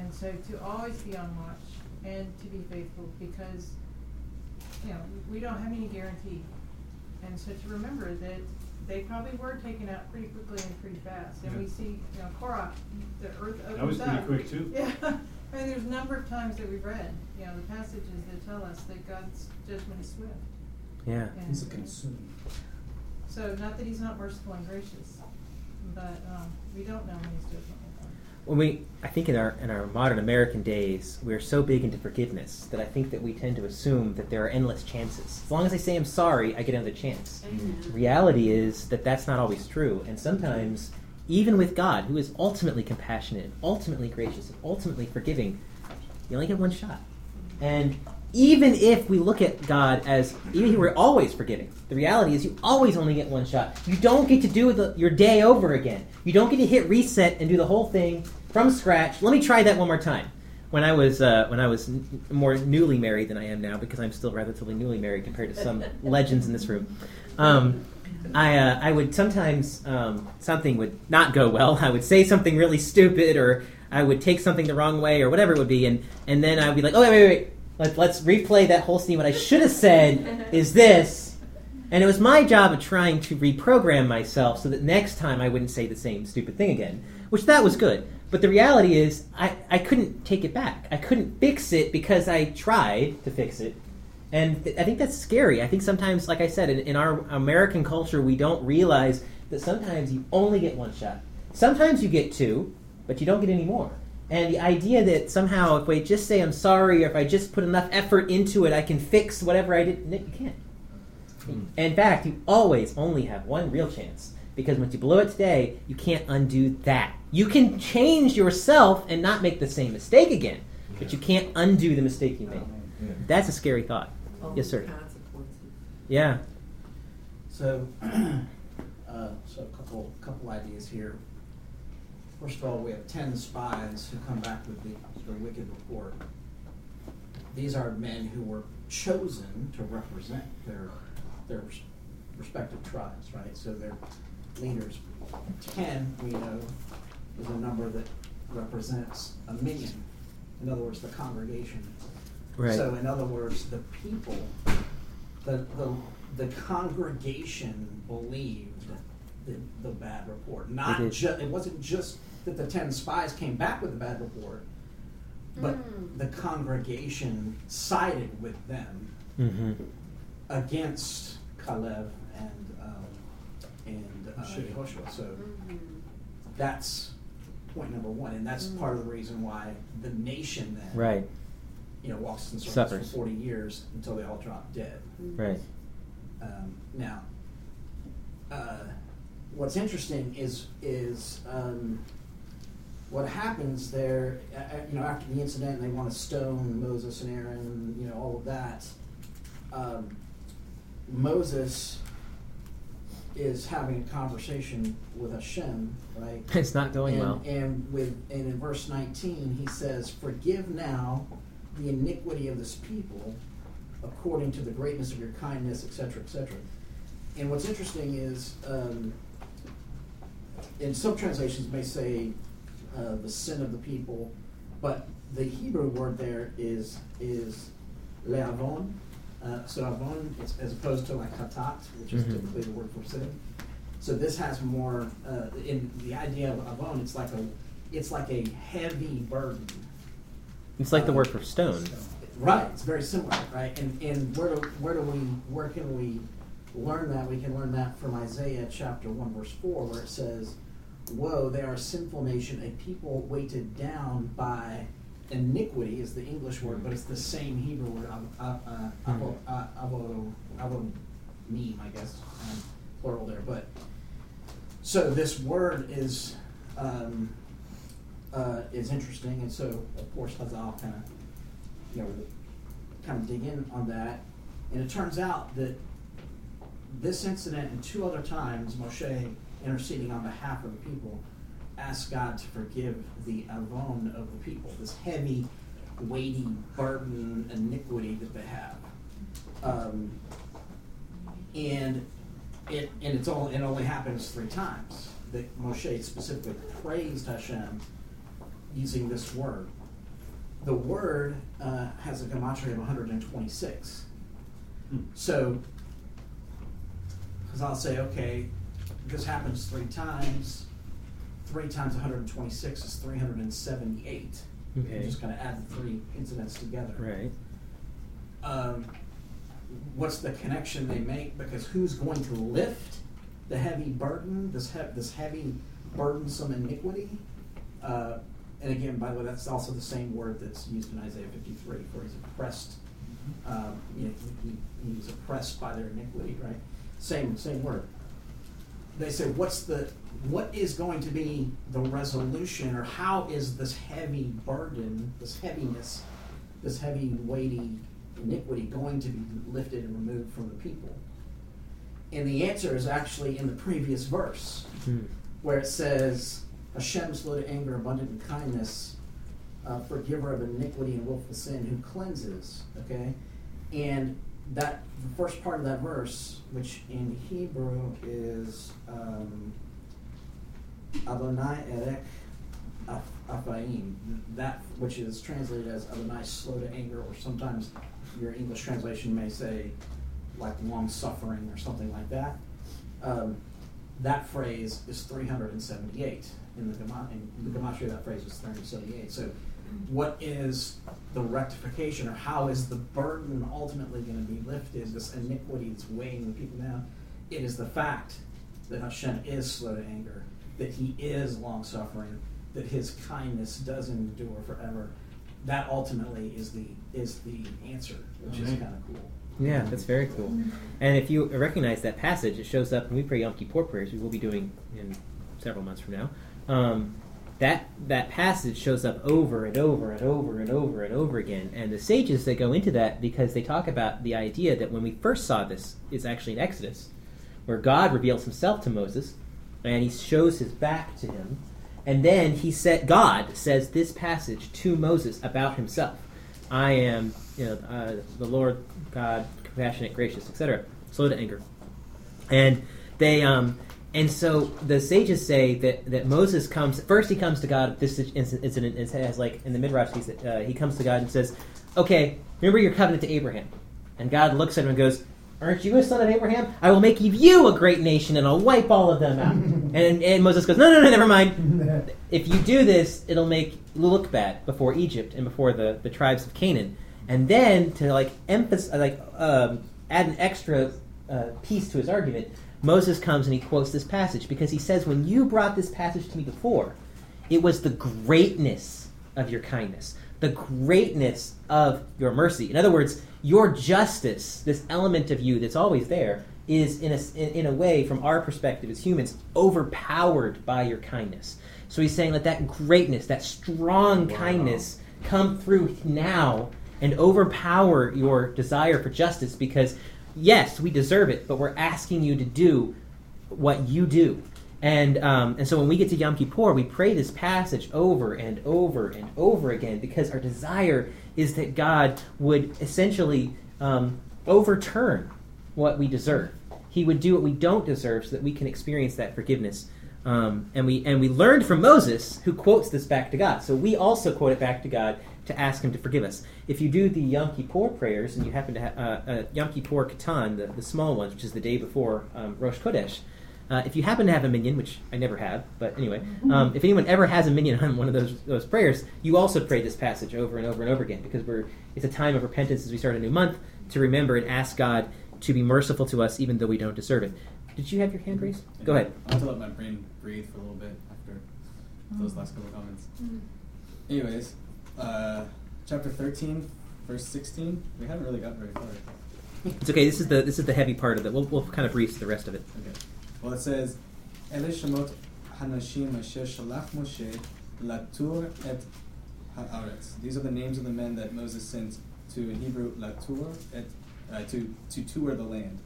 And so to always be on watch and to be faithful, because we don't have any guarantee. And so to remember that they probably were taken out pretty quickly and pretty fast. And we see, Korah, the earth opens up. That was pretty quick, too. Yeah. I mean, there's a number of times that we've read, the passages that tell us that God's judgment is swift. Yeah. He's a consumer. So not that he's not merciful and gracious, but we don't know when he's doing it. I think in our modern American days, we're so big into forgiveness that I think that we tend to assume that there are endless chances. As long as I say I'm sorry, I get another chance. Mm-hmm. Reality is that that's not always true, and sometimes even with God, who is ultimately compassionate, and ultimately gracious, and ultimately forgiving, you only get one shot. And even if we look at God as, even if we're always forgiving, the reality is you always only get one shot. You don't get to do your day over again. You don't get to hit reset and do the whole thing from scratch. Let me try that one more time. When I was more newly married than I am now, because I'm still relatively newly married compared to some legends in this room, I would sometimes, something would not go well. I would say something really stupid, or I would take something the wrong way, or whatever it would be, and then I would be like, oh, wait. Let's replay that whole scene. What I should have said is this. And it was my job of trying to reprogram myself so that next time I wouldn't say the same stupid thing again, which that was good. But the reality is I couldn't take it back. I couldn't fix it because I tried to fix it. And I think that's scary. I think sometimes, like I said, in our American culture, we don't realize that sometimes you only get one shot. Sometimes you get two, but you don't get any more. And the idea that somehow if I just say I'm sorry, or if I just put enough effort into it, I can fix whatever I did. No, you can't. In fact, you always only have one real chance. Because once you blow it today, you can't undo that. You can change yourself and not make the same mistake again. But you can't undo the mistake you made. Yeah. That's a scary thought. Yes, sir. Yeah. So a couple ideas here. First of all, we have 10 spies who come back with the wicked report. These are men who were chosen to represent their respective tribes, right? So they're leaders. 10, we know, is a number that represents a minyan. In other words, the congregation. Right. So in other words, the people, the congregation believed the bad report. It wasn't just that the 10 spies came back with the bad report, but the congregation sided with them against Caleb and Joshua. So that's point number one, and that's part of the reason why the nation then walks in circles for 40 years until they all drop dead. Right. Now, what's interesting is what happens there. After the incident, they want to stone Moses and Aaron. All of that. Moses is having a conversation with Hashem, right? It's not going well. And in verse 19, he says, "Forgive now the iniquity of this people, according to the greatness of your kindness, etc., etc." And what's interesting is, in some translations may say the sin of the people, but the Hebrew word there is le'avon. So avon, as opposed to like hatat, which is typically the word for sin. So this has more in the idea of avon. It's like a heavy burden. It's like the word for stone, right? It's very similar, right? And where can we learn that? We can learn that from Isaiah chapter 1 verse 4, where it says, "Woe, they are a sinful nation, a people weighted down by." Iniquity is the English word, but it's the same Hebrew word, avonim, I guess, plural there. But so this word is interesting, and so of course Hazal kind of dig in on that, and it turns out that this incident and two other times Moshe interceding on behalf of the people. Ask God to forgive the avon of the people, this heavy, weighty burden, iniquity that they have, and it only happens 3 times that Moshe specifically praised Hashem using this word. The word has a Gematria of 126. So, because I'll say, okay, this happens 3 times. 3 times 126 is 378. Okay. You're just going to add the 3 incidents together. Right. What's the connection they make? Because who's going to lift the heavy burden, this heavy burdensome iniquity. And again, by the way, that's also the same word that's used in Isaiah 53, for he's oppressed. He was oppressed by their iniquity, right? Same word. They say, what is going to be the resolution, or how is this heavy burden, this heaviness, this heavy, weighty iniquity going to be lifted and removed from the people? And the answer is actually in the previous verse, where it says, Hashem slow to anger, abundant in kindness, forgiver of iniquity and willful sin, who cleanses. Okay, and that the first part of that verse, which in Hebrew is Adonai Erech Afaim, that which is translated as Adonai slow to anger, or sometimes your English translation may say like long suffering or something like that. That phrase is 378. In the Gematria, that phrase is 378. So what is the rectification, or how is the burden ultimately going to be lifted, this iniquity that's weighing the people down? It is the fact that Hashem is slow to anger, that he is long-suffering, that his kindness does endure forever. That ultimately is the answer, which is kind of cool. Yeah, that's very cool. And if you recognize that passage, it shows up when we pray Yom Kippur prayers, we will be doing in several months from now. That passage shows up over and over and over and over and over again. And the sages that go into that, because they talk about the idea that when we first saw this, it's actually in Exodus, where God reveals himself to Moses, and he shows his back to him. And then God says this passage to Moses about himself. I am, the Lord God, compassionate, gracious, etc., slow to anger. And they, and so the sages say that Moses comes first. He comes to God at this incident, and says, like in the Midrash, he comes to God and says, "Okay, remember your covenant to Abraham." And God looks at him and goes, "Aren't you a son of Abraham? I will make of you a great nation, and I'll wipe all of them out." And Moses goes, no, never mind. If you do this, it'll make you look bad before Egypt and before the tribes of Canaan. And then to add an extra piece to his argument, Moses comes and he quotes this passage, because he says, when you brought this passage to me before, it was the greatness of your kindness, the greatness of your mercy. In other words, your justice, this element of you that's always there, is in a way, from our perspective as humans, overpowered by your kindness. So he's saying, let that greatness, that strong kindness, come through now and overpower your desire for justice, because yes, we deserve it, but we're asking you to do what you do. And so when we get to Yom Kippur, we pray this passage over and over and over again, because our desire is that God would essentially overturn what we deserve. He would do what we don't deserve so that we can experience that forgiveness. And we learned from Moses, who quotes this back to God. So we also quote it back to God to ask him to forgive us. If you do the Yom Kippur prayers, and you happen to have Yom Kippur Katan, the small ones, which is the day before Rosh Chodesh, if you happen to have a minyan, which I never have, but anyway, if anyone ever has a minyan on one of those prayers, you also pray this passage over and over and over again, because it's a time of repentance as we start a new month, to remember and ask God to be merciful to us even though we don't deserve it. Did you have your hand raised? Go ahead. I have to let my brain breathe for a little bit after those last couple of comments. Anyways, chapter 13, verse 16. We haven't really gotten very far. It's okay. This is the heavy part of it. We'll kind of breeze the rest of it. Okay. Well, it says, "Ele shemot hanashim asher shalach Moshe latur et haaretz." These are the names of the men that Moses sent to, in Hebrew, latur et to tour the land.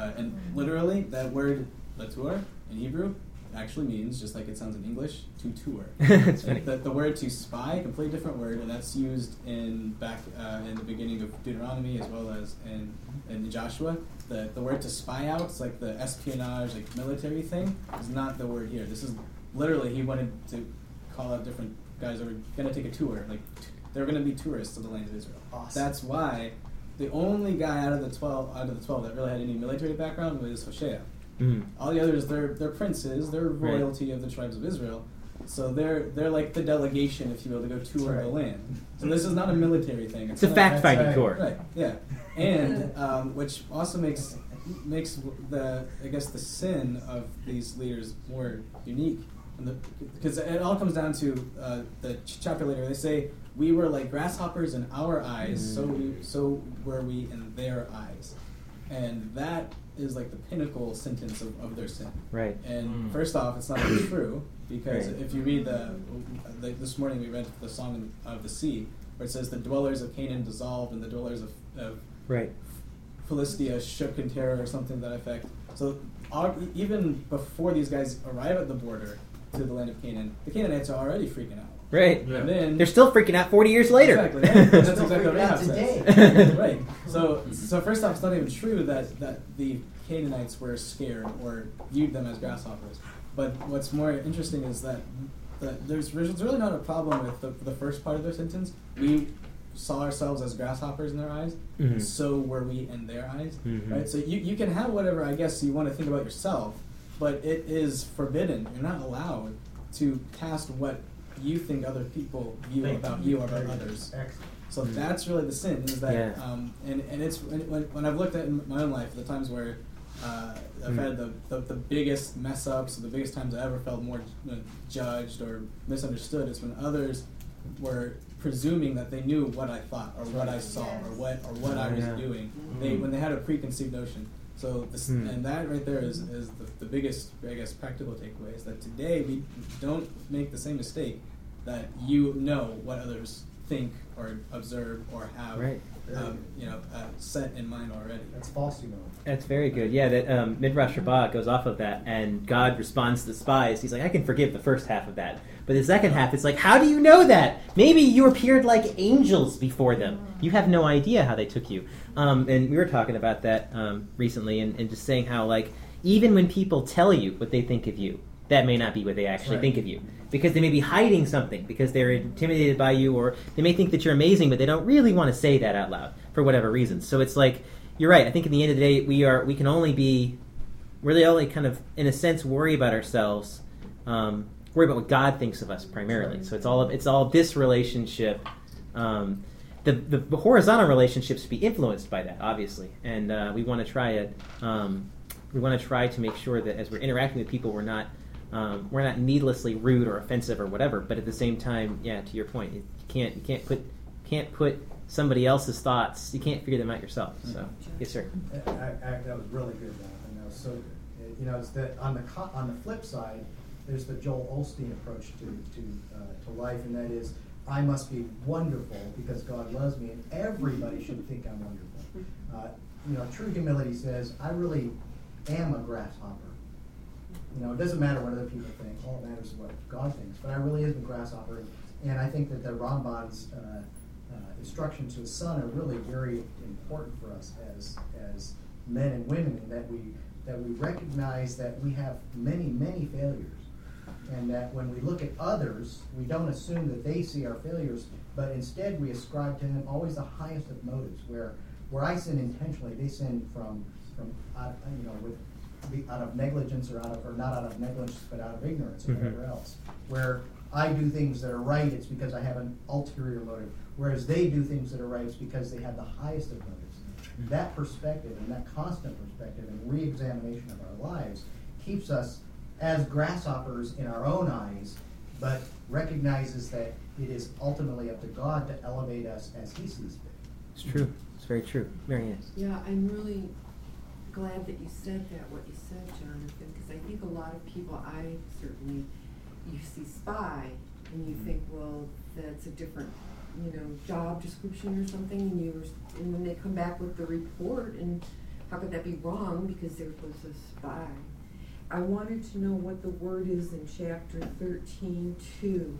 And literally, that word latur in Hebrew actually means, just like it sounds in English, to tour. The word to spy, completely different word, and that's used in the beginning of Deuteronomy as well as in Joshua. The word to spy out, it's like the espionage, like military thing, is not the word here. This is literally, he wanted to call out different guys that were going to take a tour. Like, they're going to be tourists to the land of Israel. Awesome. That's why the only guy out of the 12 that really had any military background was Hoshea. All the others, they're princes, they're royalty of the tribes of Israel, so they're like the delegation, if you will, to go tour the land. So this is not a military thing. It's a fact-finding tour. Right, yeah. And which also makes the sin of these leaders more unique, Because it all comes down to the chapter later. They say, we were like grasshoppers in our eyes, so were we in their eyes. And that is like the pinnacle sentence of their sin. Right. And first off, it's not really true, because if you read the this morning we read the Song of the Sea, where it says the dwellers of Canaan dissolved and the dwellers of Philistia shook in terror, or something to that effect. So even before these guys arrive at the border to the land of Canaan, the Canaanites are already freaking out. Right. Yeah. And then, they're still freaking out 40 years later. Exactly. Right? That's exactly what Rav says. Right. So first off, it's not even true that the Canaanites were scared or viewed them as grasshoppers. But what's more interesting is that there's really not a problem with the first part of their sentence. We saw ourselves as grasshoppers in their eyes, mm-hmm. so were we in their eyes. Mm-hmm. Right? So you can have whatever, I guess, you want to think about yourself, but it is forbidden. You're not allowed to cast what you think other people view about you or about others. Excellent. So mm-hmm. that's really the sin, is that, and it's when I've looked at in my own life, the times where I've had the biggest mess ups, the biggest times I ever felt more judged or misunderstood, is when others were presuming that they knew what I thought or what I saw or what I was doing. Mm-hmm. When they had a preconceived notion. So and that right there is the biggest, I guess, practical takeaway, is that today we don't make the same mistake that you know what others think or observe or have set in mind already. That's false humility. That's very good. Yeah, that Midrash Rabbah goes off of that, and God responds to the spies. He's like, I can forgive the first half of that. But the second half, it's like, how do you know that? Maybe you appeared like angels before them. You have no idea how they took you. And we were talking about that recently, and just saying how, like, even when people tell you what they think of you, that may not be what they actually think of you. Because they may be hiding something, because they're intimidated by you, or they may think that you're amazing, but they don't really want to say that out loud for whatever reason. So it's like, you're right. I think at the end of the day, we can only kind of, in a sense, worry about ourselves, worry about what God thinks of us primarily. So it's all this relationship. The horizontal relationships be influenced by that, obviously, and we want to try it. We want to try to make sure that as we're interacting with people, we're not needlessly rude or offensive or whatever. But at the same time, yeah, to your point, you can't put somebody else's thoughts. You can't figure them out yourself. So yes, sir. That was really good. And that was so good. You know, it's that on the flip side, there's the Joel Osteen approach to life, and that is, I must be wonderful because God loves me, and everybody should think I'm wonderful. True humility says, I really am a grasshopper. You know, it doesn't matter what other people think. All that matters is what God thinks. But I really am a grasshopper. And I think that the Ramban's instruction to his son are really very important for us as men and women, and that we recognize that we have many, many failures. And that when we look at others, we don't assume that they see our failures, but instead we ascribe to them always the highest of motives, where I sin intentionally, they sin out of negligence, but out of ignorance or whatever else. Where I do things that are right, it's because I have an ulterior motive. Whereas they do things that are right, it's because they have the highest of motives. That perspective, and that constant perspective and re-examination of our lives, keeps us as grasshoppers in our own eyes, but recognizes that it is ultimately up to God to elevate us as he sees fit. It's true. It's very true. Very nice. Yeah, I'm really glad that you said that, what you said, Jonathan, because I think a lot of people, you see spy, and you think, well, that's a different, job description or something, and when they come back with the report, and how could that be wrong, because there was a spy. I wanted to know what the word is in chapter 13:2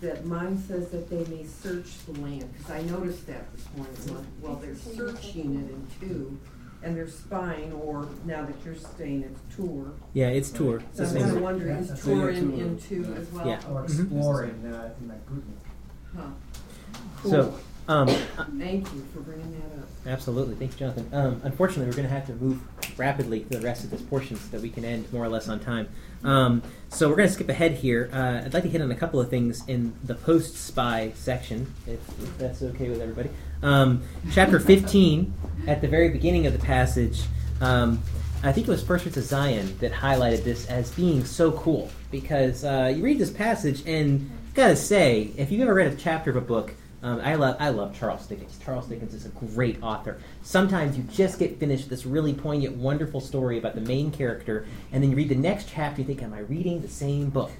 that mine says that they may search the land, because I noticed that this morning. Well, they're searching it in 2, and they're spying, or now that you're saying it's tour. Yeah, it's tour. So I'm kind of wondering, is tour in 2 as well? Yeah. Or exploring in that group. Huh. Cool. So, thank you for bringing that up. Absolutely. Thanks, Jonathan. Unfortunately, we're going to have to move rapidly to the rest of this portion so that we can end more or less on time. So we're going to skip ahead here. I'd like to hit on a couple of things in the post-spy section, if that's okay with everybody. Chapter 15, at the very beginning of the passage, I think it was First to Zion that highlighted this as being so cool, because you read this passage and gotta say, if you've ever read a chapter of a book, I love Charles Dickens. Charles Dickens is a great author. Sometimes you just get finished this really poignant, wonderful story about the main character, and then you read the next chapter, you think, am I reading the same book?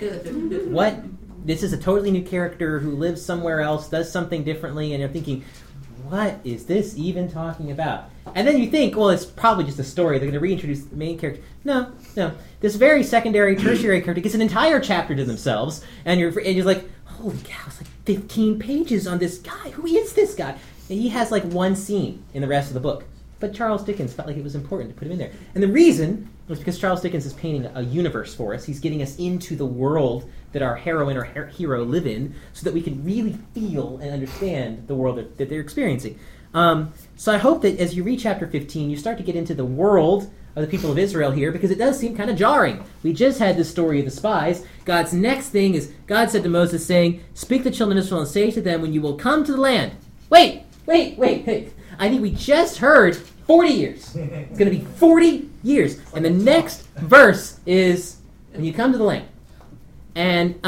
What? This is a totally new character who lives somewhere else, does something differently, and you're thinking, what is this even talking about? And then you think, well, it's probably just a story. They're going to reintroduce the main character. No. This very secondary, tertiary character gets an entire chapter to themselves, and you're like, holy cow, it's like 15 pages on this guy. Who is this guy? And he has like one scene in the rest of the book. But Charles Dickens felt like it was important to put him in there. And the reason was because Charles Dickens is painting a universe for us. He's getting us into the world that our heroine or hero live in so that we can really feel and understand the world that they're experiencing. So I hope that as you read chapter 15, you start to get into the world of the people of Israel here, because it does seem kind of jarring. We just had the story of the spies. God's next thing is, God said to Moses, saying, speak to the children of Israel and say to them, when you will come to the land. Wait. I think we just heard 40 years. It's going to be 40 years. And the next verse is, when you come to the land. And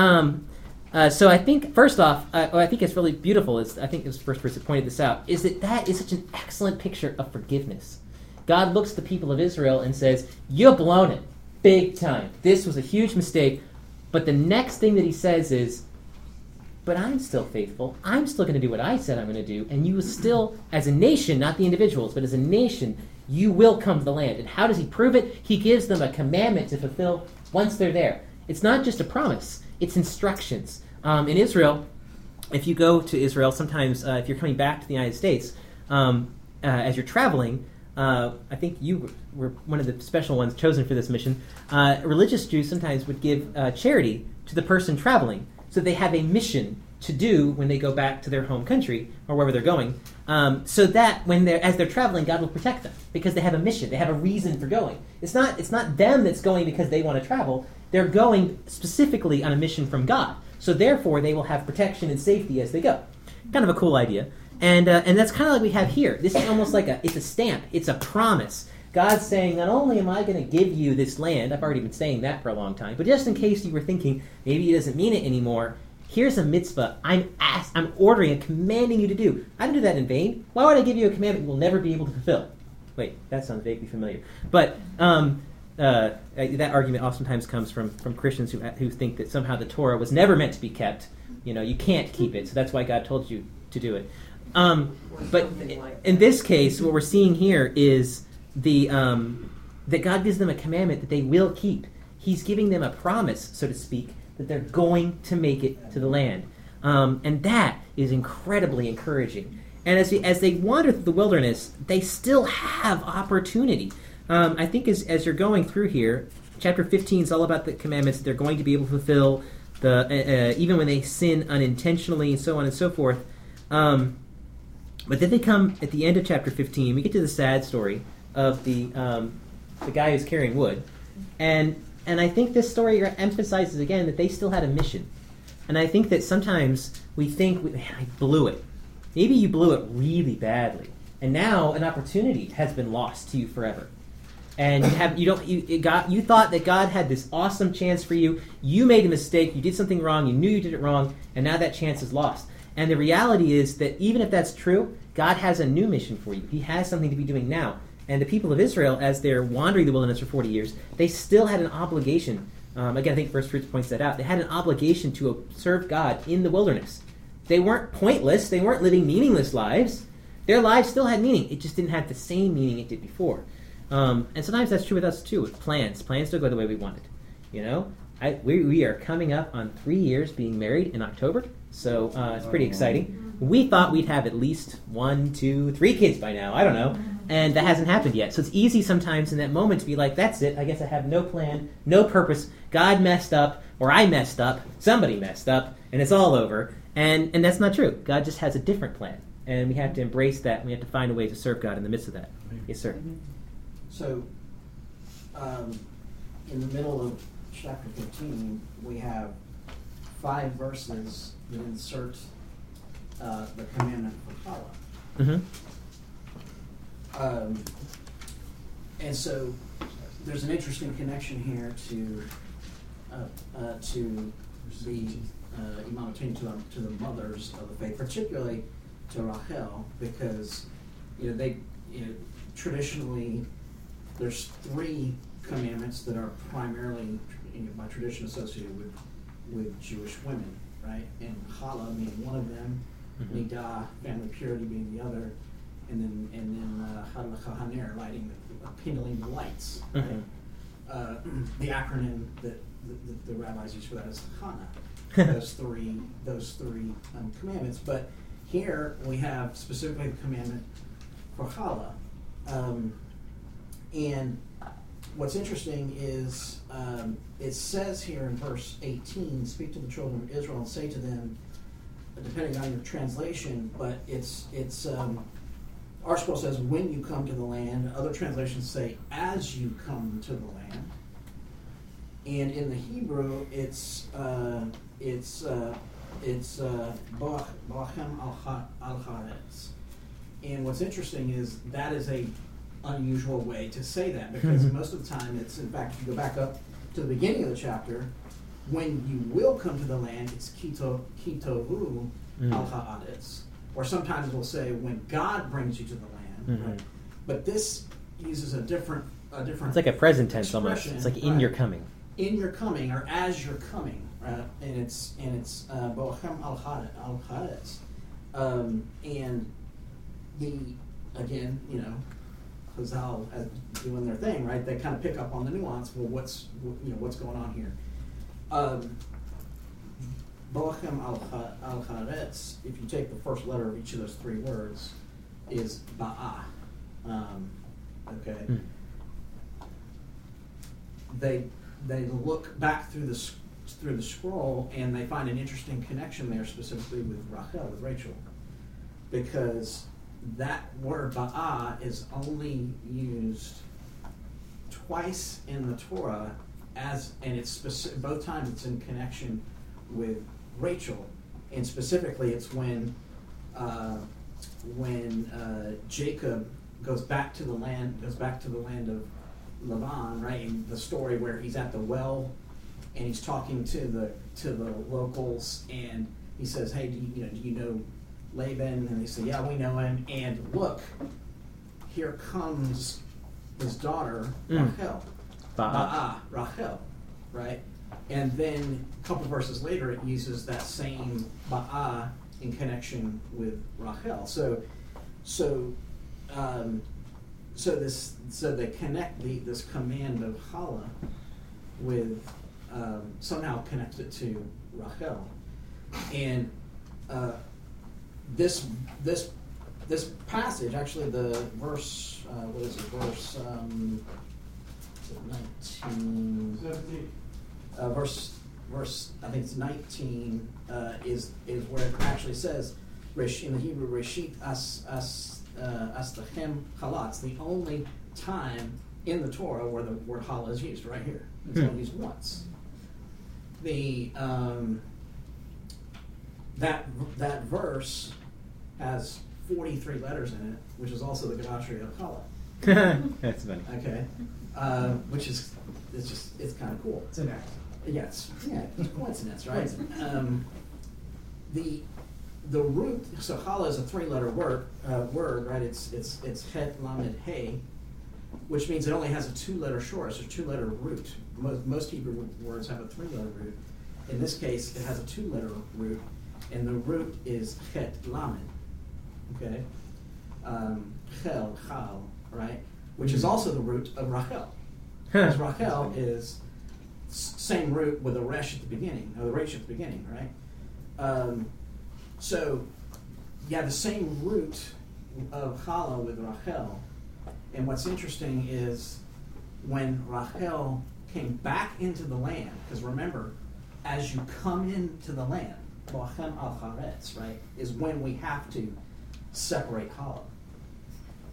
so I think, first off, I think it's really beautiful, I think it was the first person who pointed this out, is that is such an excellent picture of forgiveness. God looks at the people of Israel and says, you've blown it big time. This was a huge mistake. But the next thing that he says is, but I'm still faithful. I'm still going to do what I said I'm going to do. And you still, as a nation, not the individuals, but as a nation, you will come to the land. And how does he prove it? He gives them a commandment to fulfill once they're there. It's not just a promise. It's instructions. In Israel, if you go to Israel, sometimes if you're coming back to the United States, as you're traveling, I think you were one of the special ones chosen for this mission. Religious Jews sometimes would give charity to the person traveling, so they have a mission to do when they go back to their home country or wherever they're going, so that when as they're traveling, God will protect them because they have a mission. They have a reason for going. It's not them that's going because they want to travel. They're going specifically on a mission from God. So therefore, they will have protection and safety as they go. Kind of a cool idea. And that's kind of like we have here. This is almost like it's a stamp. It's a promise. God's saying, not only am I going to give you this land, I've already been saying that for a long time, but just in case you were thinking, maybe he doesn't mean it anymore, here's a mitzvah I'm ordering and commanding you to do. I don't do that in vain. Why would I give you a commandment you will never be able to fulfill? Wait, that sounds vaguely familiar. But that argument oftentimes comes from Christians who think that somehow the Torah was never meant to be kept. You know, you can't keep it, so that's why God told you to do it. But in this case, what we're seeing here is that God gives them a commandment that they will keep. He's giving them a promise, so to speak, that they're going to make it to the land. And that is incredibly encouraging. And as they wander through the wilderness, they still have opportunity. I think as you're going through here, chapter 15 is all about the commandments that they're going to be able to fulfill, even when they sin unintentionally and so on and so forth. But then they come at the end of chapter 15. We get to the sad story of the guy who's carrying wood. And I think this story emphasizes again that they still had a mission. And I think that sometimes we think, man, I blew it. Maybe you blew it really badly. And now an opportunity has been lost to you forever. And you thought that God had this awesome chance for you. You made a mistake. You did something wrong. You knew you did it wrong. And now that chance is lost. And the reality is that even if that's true, God has a new mission for you. He has something to be doing now. And the people of Israel, as they're wandering the wilderness for 40 years, they still had an obligation. Again, I think First Fruits points that out. They had an obligation to serve God in the wilderness. They weren't pointless. They weren't living meaningless lives. Their lives still had meaning. It just didn't have the same meaning it did before. And sometimes that's true with us, too, with plans. Plans don't go the way we wanted. You know, we are coming up on 3 years being married in October, so it's pretty exciting. We thought we'd have at least 1, 2, 3 kids by now. I don't know. And that hasn't happened yet. So it's easy sometimes in that moment to be like, that's it. I guess I have no plan, no purpose. God messed up, or I messed up, somebody messed up, and it's all over. And that's not true. God just has a different plan. And we have to embrace that. We have to find a way to serve God in the midst of that. Yes, sir. So in the middle of chapter 15, we have 5 verses that insert the commandment for Challah. Mm-hmm. And so there's an interesting connection here to the Imam to the mothers of the faith, particularly to Rachel, because traditionally there's three commandments that are primarily by tradition associated with Jewish women, right? And Challah being one of them, Nidah, family purity, being the other, and then Hadla Kahaner, lighting kindling the lights. Right? The acronym that the rabbis use for that is Hana. Those three commandments. But here we have specifically the commandment for Challah, and what's interesting is it says here in verse 18, "Speak to the children of Israel and say to them," depending on your translation, but it's our scroll says, "When you come to the land." Other translations say, "As you come to the land." And in the Hebrew, it's Bachem al-Haaretz. And what's interesting is that is a unusual way to say that, because most of the time it's, in fact, if you go back up to the beginning of the chapter, when you will come to the land, it's Kitovu al-Haaretz. Or sometimes we'll say when God brings you to the land, right? But this uses a different. It's like a present tense almost. It's like in your coming. In your coming, or as you're coming, right? And it's Bohem al-Haaretz. And Hazal doing their thing, right? They kind of pick up on the nuance. Well, what's going on here? Bohem al-Haaretz, if you take the first letter of each of those three words, is Ba'ah. They look back through the scroll, and they find an interesting connection there, specifically with Rachel, because that word Ba'ah is only used twice in the Torah, both times it's in connection with Rachel, and specifically it's when Jacob goes back to the land of Laban, right? And the story where he's at the well and he's talking to the locals, and he says, "Hey, do you know Laban?" And they say, "Yeah, we know him." And look, here comes his daughter, Rachel. Ba'ah, Rachel, right? And then a couple verses later, it uses that same Ba'ah in connection with Rachel. So they connect this command of Challah with somehow connect it to Rachel, and this passage, actually the verse, verse 19, 17. Verse I think it's 19 is where it actually says in the Hebrew Reshit Astachem Challah. It's the only time in the Torah where the word Challah is used, right here. It's only used once. The that verse has 43 letters in it, which is also the Gematria of Challah. That's funny. Okay, which is it's kind of cool. It's an accident. Yes, it's a coincidence, right? The root, so Challah is a three-letter word, right? It's het lamed he, which means it only has a two-letter short. It's a two-letter root. Most Hebrew words have a three-letter root. In this case, it has a two-letter root, and the root is het lamed. Okay, chal, right? Which is also the root of Rachel, because Rachel is same root with a Resh at the beginning, or the Resh at the beginning, right? The same root of Challah with Rachel. And what's interesting is when Rachel came back into the land, because remember, as you come into the land, Bachem al-Haaretz, right, is when we have to separate Challah.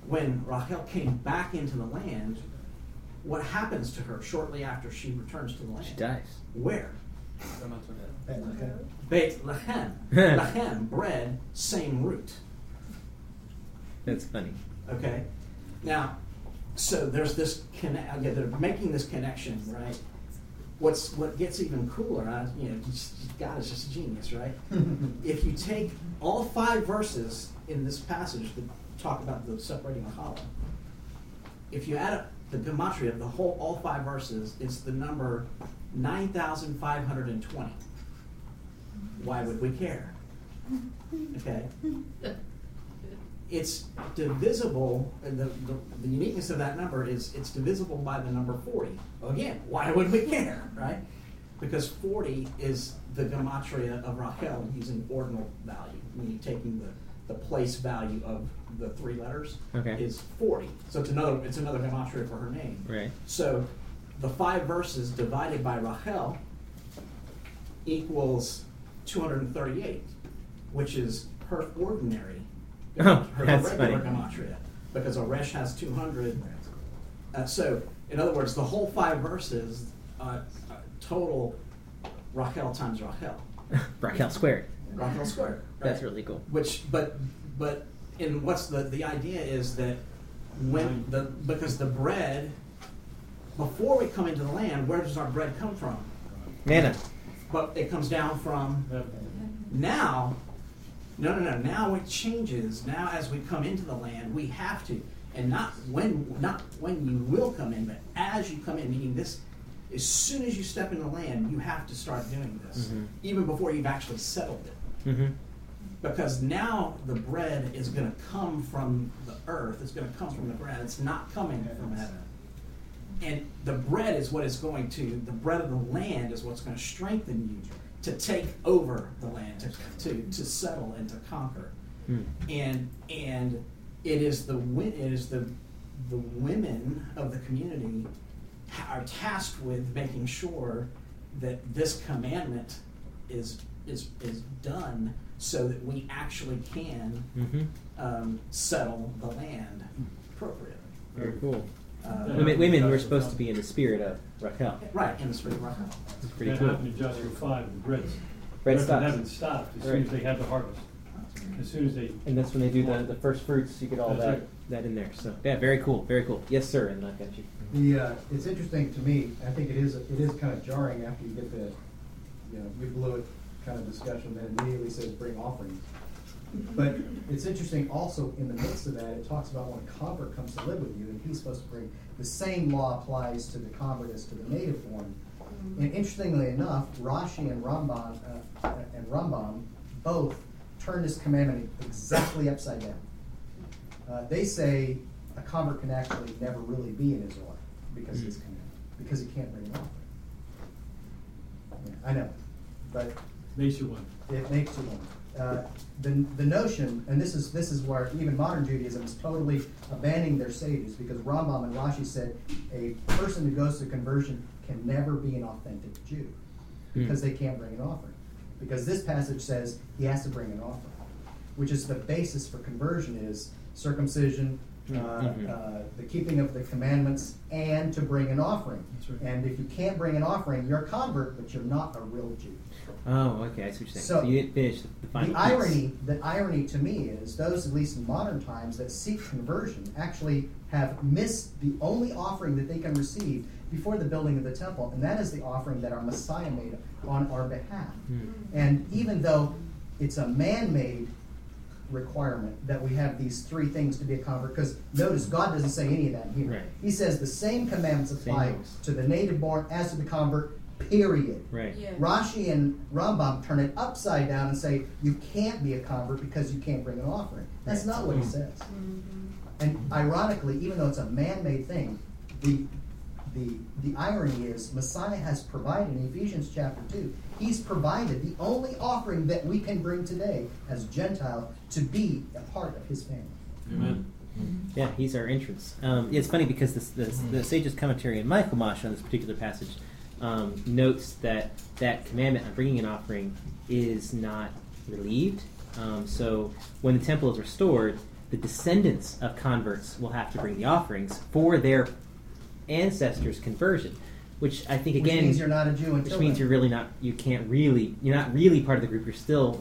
When Rachel came back into the land, what happens to her shortly after she returns to the land? She dies. Where? Beit Lahem. Lahem, bread, same root. That's funny. Okay. Now, So there's this they're making this connection, right? What gets even cooler, God is just a genius, right? If you take all five verses in this passage that talk about the separating the challah, if you add up the gematria of the whole, all five verses, it's the number 9,520. Why would we care? Okay. It's divisible, and the uniqueness of that number is it's divisible by the number 40. Again, why would we care, right? Because 40 is the gematria of Rachel using ordinal value, meaning taking the place value of the three letters is 40. So it's another gematria for her name. Right. So the five verses divided by Rachel equals 238, which is her ordinary. Her regular gematria, because a Resh has 200. So, in other words, the whole five verses total Rachel times Rachel. Rachel squared. Rachel squared. Right? That's really cool. But in what's the idea is that when because the bread, before we come into the land, where does our bread come from? Manna. But it comes down from now. No. Now it changes. Now, as we come into the land, we have to, and not when you will come in, but as you come in. Meaning, this, as soon as you step into the land, you have to start doing this, even before you've actually settled it, because now the bread is going to come from the earth. It's going to come from the ground. It's not coming from heaven. And the bread is what is going to. The bread of the land is what's going to strengthen you to take over the land, to settle and to conquer, and it is the women of the community are tasked with making sure that this commandment is done, so that we actually can settle the land appropriately. Very cool. Women were supposed to be in the spirit of Rachel. Right, in the spirit of Rachel. That's pretty cool. After Joshua 5, the bread stopped. Haven't stopped as soon as they had the harvest. As soon as they... And that's when they do the first fruits, you get all that in there. So, yeah, very cool, very cool. Yes, sir, and I've got you. It's interesting to me. I think it is kind of jarring after you get the, we blew it kind of discussion that immediately says bring offerings. But it's interesting also in the midst of that, it talks about when a convert comes to live with you, and he's supposed to bring, the same law applies to the convert as to the native one. And interestingly enough, Rashi and Rambam both turn this commandment exactly upside down. They say a convert can actually never really be an Israelite because of this commandment, because he can't bring an offering. Yeah, I know, but it makes you wonder. The notion, and this is where even modern Judaism is totally abandoning their sages, because Rambam and Rashi said a person who goes to conversion can never be an authentic Jew because they can't bring an offering. Because this passage says he has to bring an offering, which is the basis for conversion, is circumcision, the keeping of the commandments, and to bring an offering. Right. And if you can't bring an offering, you're a convert, but you're not a real Jew. Oh, okay, I see what you're saying. So you didn't finish the final piece. The irony to me is those, at least in modern times, that seek conversion actually have missed the only offering that they can receive before the building of the temple, and that is the offering that our Messiah made on our behalf. And even though it's a man-made requirement that we have these three things to be a convert, because notice God doesn't say any of that here. Right. He says the same commandments apply to the native-born as to the convert, period. Right. Yeah. Rashi and Rambam turn it upside down and say you can't be a convert because you can't bring an offering. That's not what he says. And ironically, even though it's a man-made thing, the irony is Messiah has provided, in Ephesians chapter 2, he's provided the only offering that we can bring today as Gentiles to be a part of his family. Amen. Yeah, he's our entrance. It's funny because the Sage's commentary in Michael Mash on this particular passage notes that commandment on bringing an offering is not relieved. So when the temple is restored, the descendants of converts will have to bring the offerings for their ancestors' conversion, which I think again means you're not a Jew, which means you're really not. You can't really. You're not really part of the group. You're still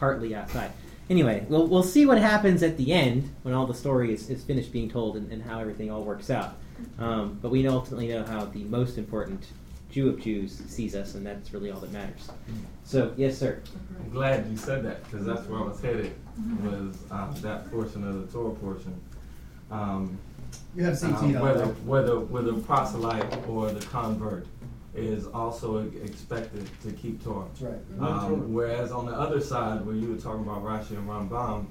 partly outside. Anyway, we'll see what happens at the end when all the story is finished being told and how everything all works out. But we ultimately know how the most important Jew of Jews sees us, and that's really all that matters. So, yes, sir? I'm glad you said that, because that's where I was headed, was that portion of the Torah portion. You have CT whether proselyte or the convert is also expected to keep Torah. That's right. Whereas on the other side, where you were talking about Rashi and Rambam,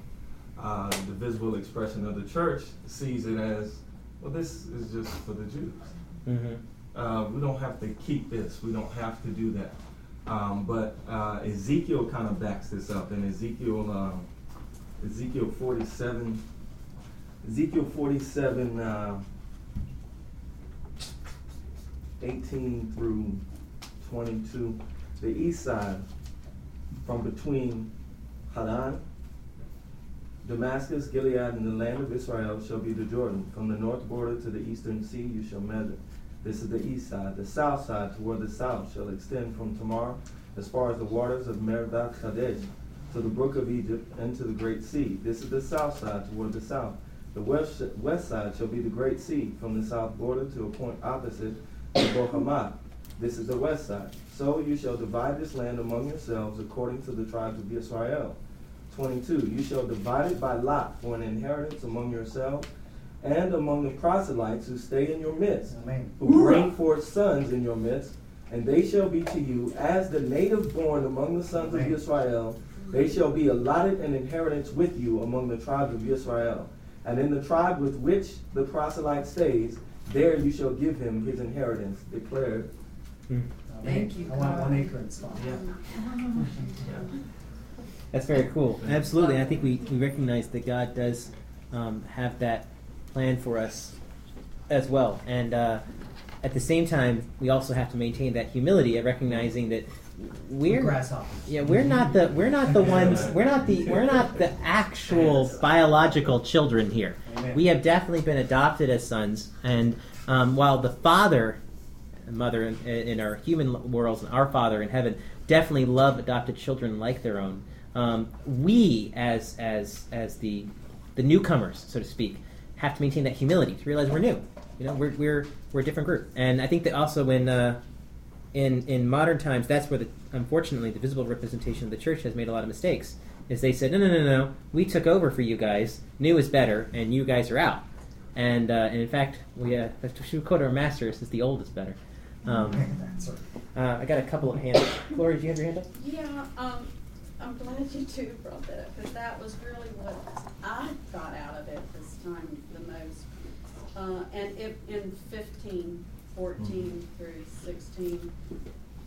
the visible expression of the church sees it as, well, this is just for the Jews. Mm-hmm. We don't have to keep this. We don't have to do that. But Ezekiel kind of backs this up. In Ezekiel 47, 18 through 22, the east side, from between Haran, Damascus, Gilead, and the land of Israel shall be the Jordan. From the north border to the eastern sea you shall measure. This is the east side. The south side toward the south shall extend from Tamar as far as the waters of Meribah Kadesh to the brook of Egypt and to the great sea. This is the south side toward the south. The west side shall be the great sea from the south border to a point opposite to Bohamath. This is the west side. So you shall divide this land among yourselves according to the tribes of Israel. 22. You shall divide it by lot for an inheritance among yourselves and among the proselytes who stay in your midst, Amen. Who bring forth sons in your midst, and they shall be to you as the native born among the sons Amen. Of Israel. They shall be allotted an inheritance with you among the tribes of Israel. And in the tribe with which the proselyte stays, there you shall give him his inheritance, declared. Thank you, God. I want 1 acre and spot. Yeah. Yeah. That's very cool. Absolutely. And I think we recognize that God does have that plan for us as well. And at the same time, we also have to maintain that humility of recognizing that we're grasshoppers. Yeah, we're not the actual biological children here. Amen. We have definitely been adopted as sons, and while the Father and Mother in our human worlds and our Father in heaven definitely love adopted children like their own, we as the newcomers, so to speak, have to maintain that humility to realize we're new. You know, we're a different group. And I think that also when in modern times, that's where unfortunately the visible representation of the church has made a lot of mistakes. Is they said, no, we took over for you guys. New is better, and you guys are out. And in fact, we quote our master, says the old is better. I got a couple of hands. Laura, did you have your hand up? Yeah, I'm glad you two brought that up, because that was really what I got out of it this time the most. And in 14 through 16,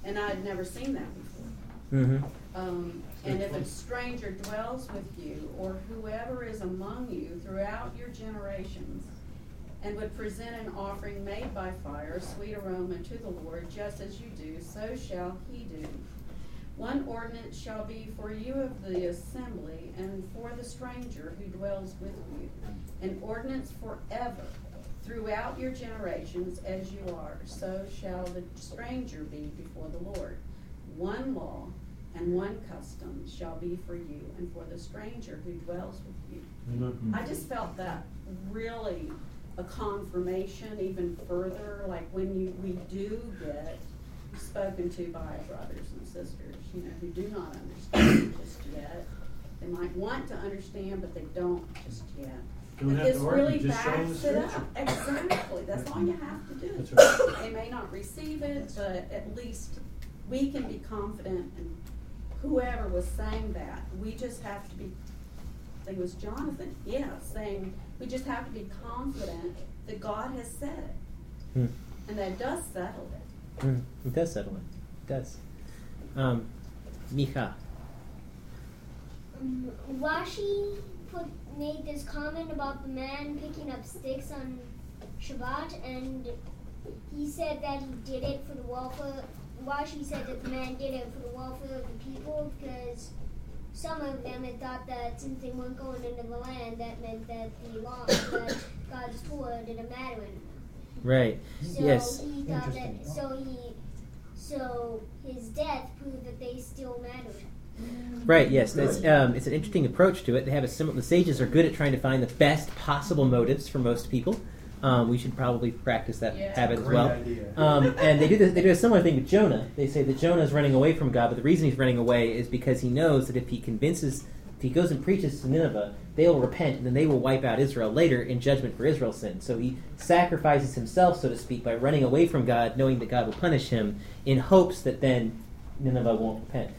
and I had never seen that before. Mm-hmm. And if a stranger dwells with you, or whoever is among you throughout your generations, and would present an offering made by fire, a sweet aroma to the Lord, just as you do, so shall he do. One ordinance shall be for you of the assembly, and for the stranger who dwells with you, an ordinance forever, throughout your generations as you are, so shall the stranger be before the Lord. One law and one custom shall be for you, and for the stranger who dwells with you. Mm-hmm. I just felt that really a confirmation even further, like when we do get spoken to by brothers and sisters, you know, who do not understand just yet. They might want to understand, but they don't just yet. And this really backs it up. Exactly. That's all you have to do. Right. They may not receive it, but at least we can be confident. And whoever was saying that, we just have to be, I think it was Jonathan, saying we just have to be confident that God has said it. Hmm. And that does settle it. It does settle in. It does. Micha. Rashi made this comment about the man picking up sticks on Shabbat, and he said that he did it for the welfare. Rashi said that the man did it for the welfare of the people, because some of them had thought that since they weren't going into the land, that meant that the law, that God's Torah, didn't matter anymore. Right. So yes. He thought that, so his death proved that they still mattered. Right, yes. It's an interesting approach to it. They have the sages are good at trying to find the best possible motives for most people. We should probably practice that habit as well. And they do a similar thing with Jonah. They say that Jonah is running away from God, but the reason he's running away is because he knows that if he goes and preaches to Nineveh, they will repent, and then they will wipe out Israel later in judgment for Israel's sin. So he sacrifices himself, so to speak, by running away from God, knowing that God will punish him, in hopes that then Nineveh won't repent.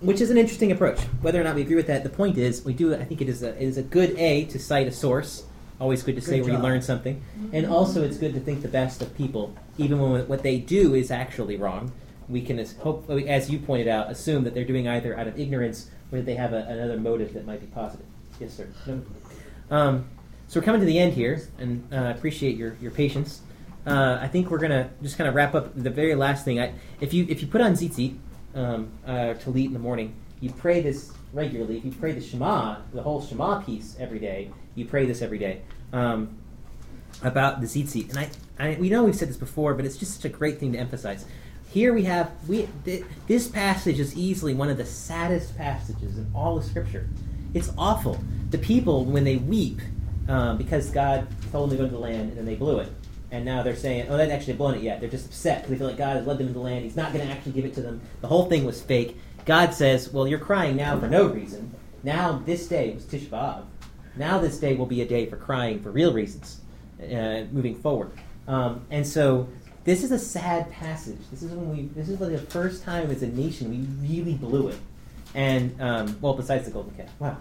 Which is an interesting approach. Whether or not we agree with that, the point is, I think it is a good A to cite a source. Always good to say where you learn something. And also it's good to think the best of people, even when what they do is actually wrong. We can, as you pointed out, assume that they're doing either out of ignorance or that they have another motive that might be positive. Yes, sir. No. So we're coming to the end here, and I appreciate your patience. I think we're going to just kind of wrap up the very last thing. If you put on Tzitzit, Talit in the morning, you pray this regularly. If you pray the Shema, the whole Shema piece every day, you pray this every day, about the Tzitzit. And we know we've said this before, but it's just such a great thing to emphasize. Here we have, this passage is easily one of the saddest passages in all of Scripture. It's awful. The people, when they weep, because God told them to go into the land, and then they blew it. And now they're saying, oh, they haven't actually blown it yet. They're just upset because they feel like God has led them into the land. He's not going to actually give it to them. The whole thing was fake. God says, well, you're crying now for no reason. Now this day was Tish B'Av. Now this day will be a day for crying for real reasons, moving forward. And so this is a sad passage. This is like the first time as a nation we really blew it. And, besides the golden calf. Wow.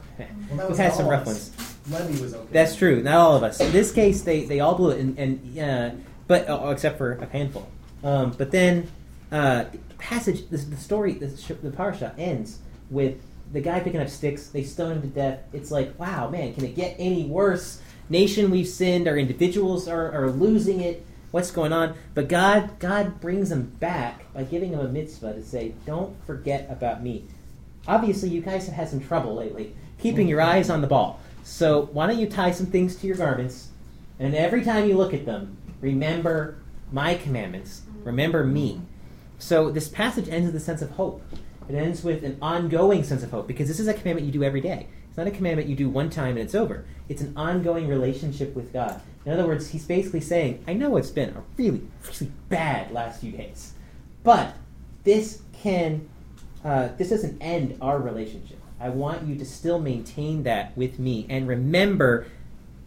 Well, we've had some rough ones. Levy was okay. That's true. Not all of us. In this case, they all blew it, but except for a handful. But then the parasha ends with the guy picking up sticks. They stone him to death. It's like, wow, man, can it get any worse? Nation, we've sinned. Our individuals are losing it. What's going on? But God brings them back by giving them a mitzvah to say, don't forget about me. Obviously, you guys have had some trouble lately keeping your eyes on the ball. So why don't you tie some things to your garments, and every time you look at them, remember my commandments. Remember me. So this passage ends with a sense of hope. It ends with an ongoing sense of hope, because this is a commandment you do every day. It's not a commandment you do one time and it's over. It's an ongoing relationship with God. In other words, he's basically saying, I know it's been a really, really bad last few days, but this doesn't end our relationship. I want you to still maintain that with me, and remember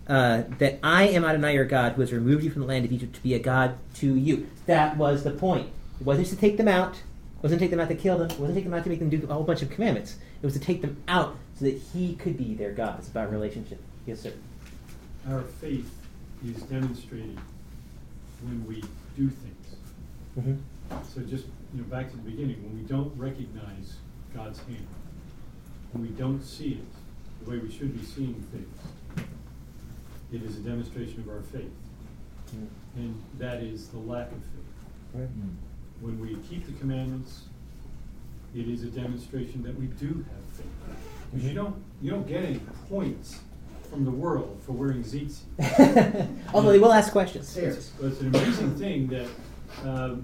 that I am Adonai your God, who has removed you from the land of Egypt to be a God to you. That was the point. It wasn't to take them out. It wasn't to take them out to kill them. It wasn't to take them out to make them do a whole bunch of commandments. It was to take them out so that he could be their God. It's about relationship. Yes, sir. Our faith is demonstrated when we do things. Mm-hmm. So just back to the beginning, when we don't recognize God's hand, when we don't see it the way we should be seeing things, it is a demonstration of our faith. Mm-hmm. And that is the lack of faith. Mm-hmm. When we keep the commandments, it is a demonstration that we do have faith. Because mm-hmm. you don't get any points from the world for wearing tzitzit. Although they will ask questions. But it's an amazing thing that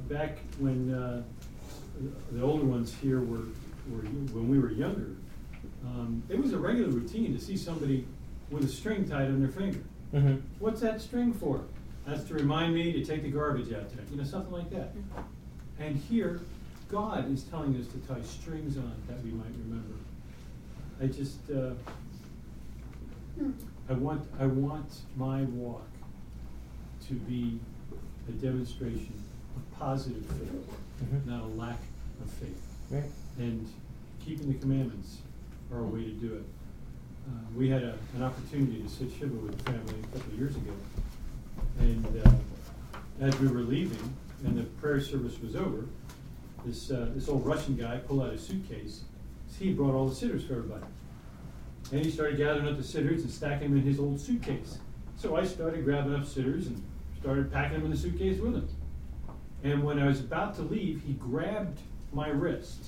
back when the older ones here were when we were younger, it was a regular routine to see somebody with a string tied on their finger. Mm-hmm. What's that string for? That's to remind me to take the garbage out today. Something like that. And here, God is telling us to tie strings on that we might remember. I just, I want my walk to be a demonstration of positive faith, mm-hmm. not a lack of faith. Right. And keeping the commandments are a way to do it. We had an opportunity to sit shiva with the family a couple of years ago. And as we were leaving and the prayer service was over, this old Russian guy pulled out his suitcase. He brought all the sitters for everybody. And he started gathering up the sitters and stacking them in his old suitcase. So I started grabbing up sitters and started packing them in the suitcase with him. And when I was about to leave, he grabbed my wrist.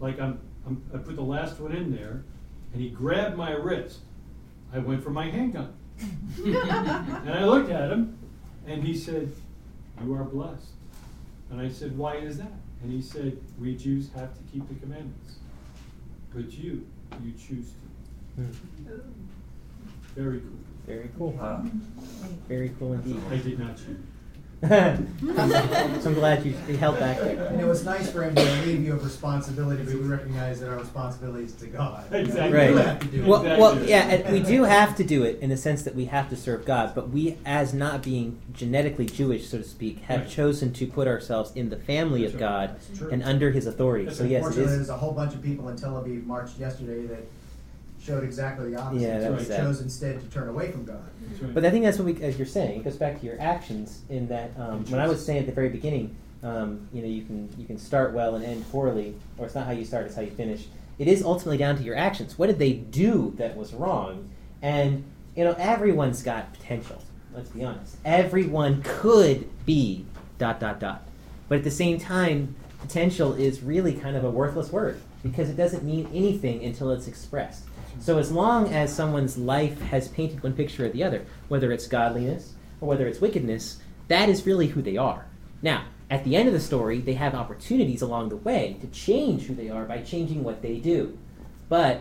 Like I put the last one in there, and he grabbed my wrist. I went for my handgun. And I looked at him, and he said, "You are blessed." And I said, "Why is that?" And he said, "We Jews have to keep the commandments." But you choose to. Very cool. Very cool. Wow. Very cool indeed. I did not choose. So I'm glad you held back there. And it was nice for him to leave you of responsibility, but we recognize that our responsibility is to God. Exactly. Right. We have to do it. Well, yeah, we do have to do it in the sense that we have to serve God, but we, as not being genetically Jewish, so to speak, have chosen to put ourselves in the family of God and under His authority. That's so yes, it is. There's a whole bunch of people in Tel Aviv marched yesterday that showed exactly the opposite. Yeah, so he chose instead to turn away from God. Right. But I think that's what as you're saying, it goes back to your actions. In that, when I was saying at the very beginning, you can start well and end poorly, or it's not how you start, it's how you finish. It is ultimately down to your actions. What did they do that was wrong? And everyone's got potential. Let's be honest. Everyone could be ... But at the same time, potential is really kind of a worthless word because it doesn't mean anything until it's expressed. So as long as someone's life has painted one picture or the other, whether it's godliness or whether it's wickedness, that is really who they are. Now, at the end of the story, they have opportunities along the way to change who they are by changing what they do. But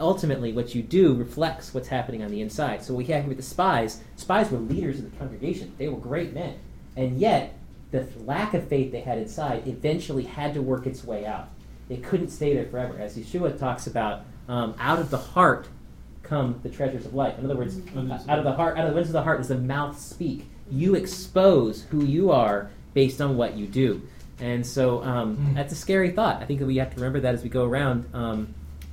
ultimately, what you do reflects what's happening on the inside. So we have here with the spies. Spies were leaders of the congregation. They were great men. And yet, the lack of faith they had inside eventually had to work its way out. It couldn't stay there forever. As Yeshua talks about, out of the heart come the treasures of life. In other words, out of the windows of the heart does the mouth speak. You expose who you are based on what you do. And so that's a scary thought. I think that we have to remember that as we go around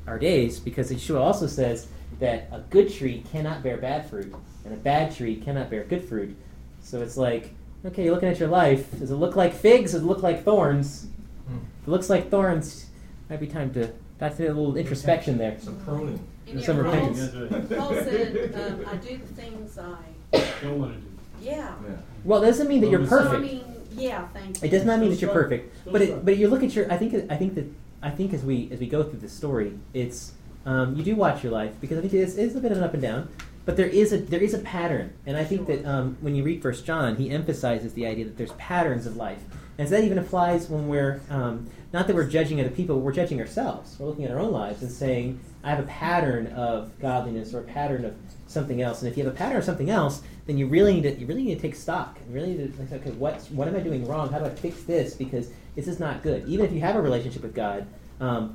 our days, because Yeshua also says that a good tree cannot bear bad fruit, and a bad tree cannot bear good fruit. So it's like, okay, you're looking at your life. Does it look like figs? Does it look like thorns? If it looks like thorns, it might be time to... That's a little introspection there. Some pruning. Some repentance. Paul said, I do the things I don't want to do. Yeah. Well, it doesn't mean that you're perfect. So, I mean, thank you. It does not mean that you're perfect. But you look at your... I think as we go through this story, it's you do watch your life, because I think it is a bit of an up and down, but there is a pattern. And I think that when you read 1 John, he emphasizes the idea that there's patterns of life. And so that even applies when we're, not that we're judging other people, we're judging ourselves. We're looking at our own lives and saying, I have a pattern of godliness or a pattern of something else. And if you have a pattern of something else, then you really need to take stock. You really need to say, okay, what am I doing wrong? How do I fix this? Because this is not good. Even if you have a relationship with God,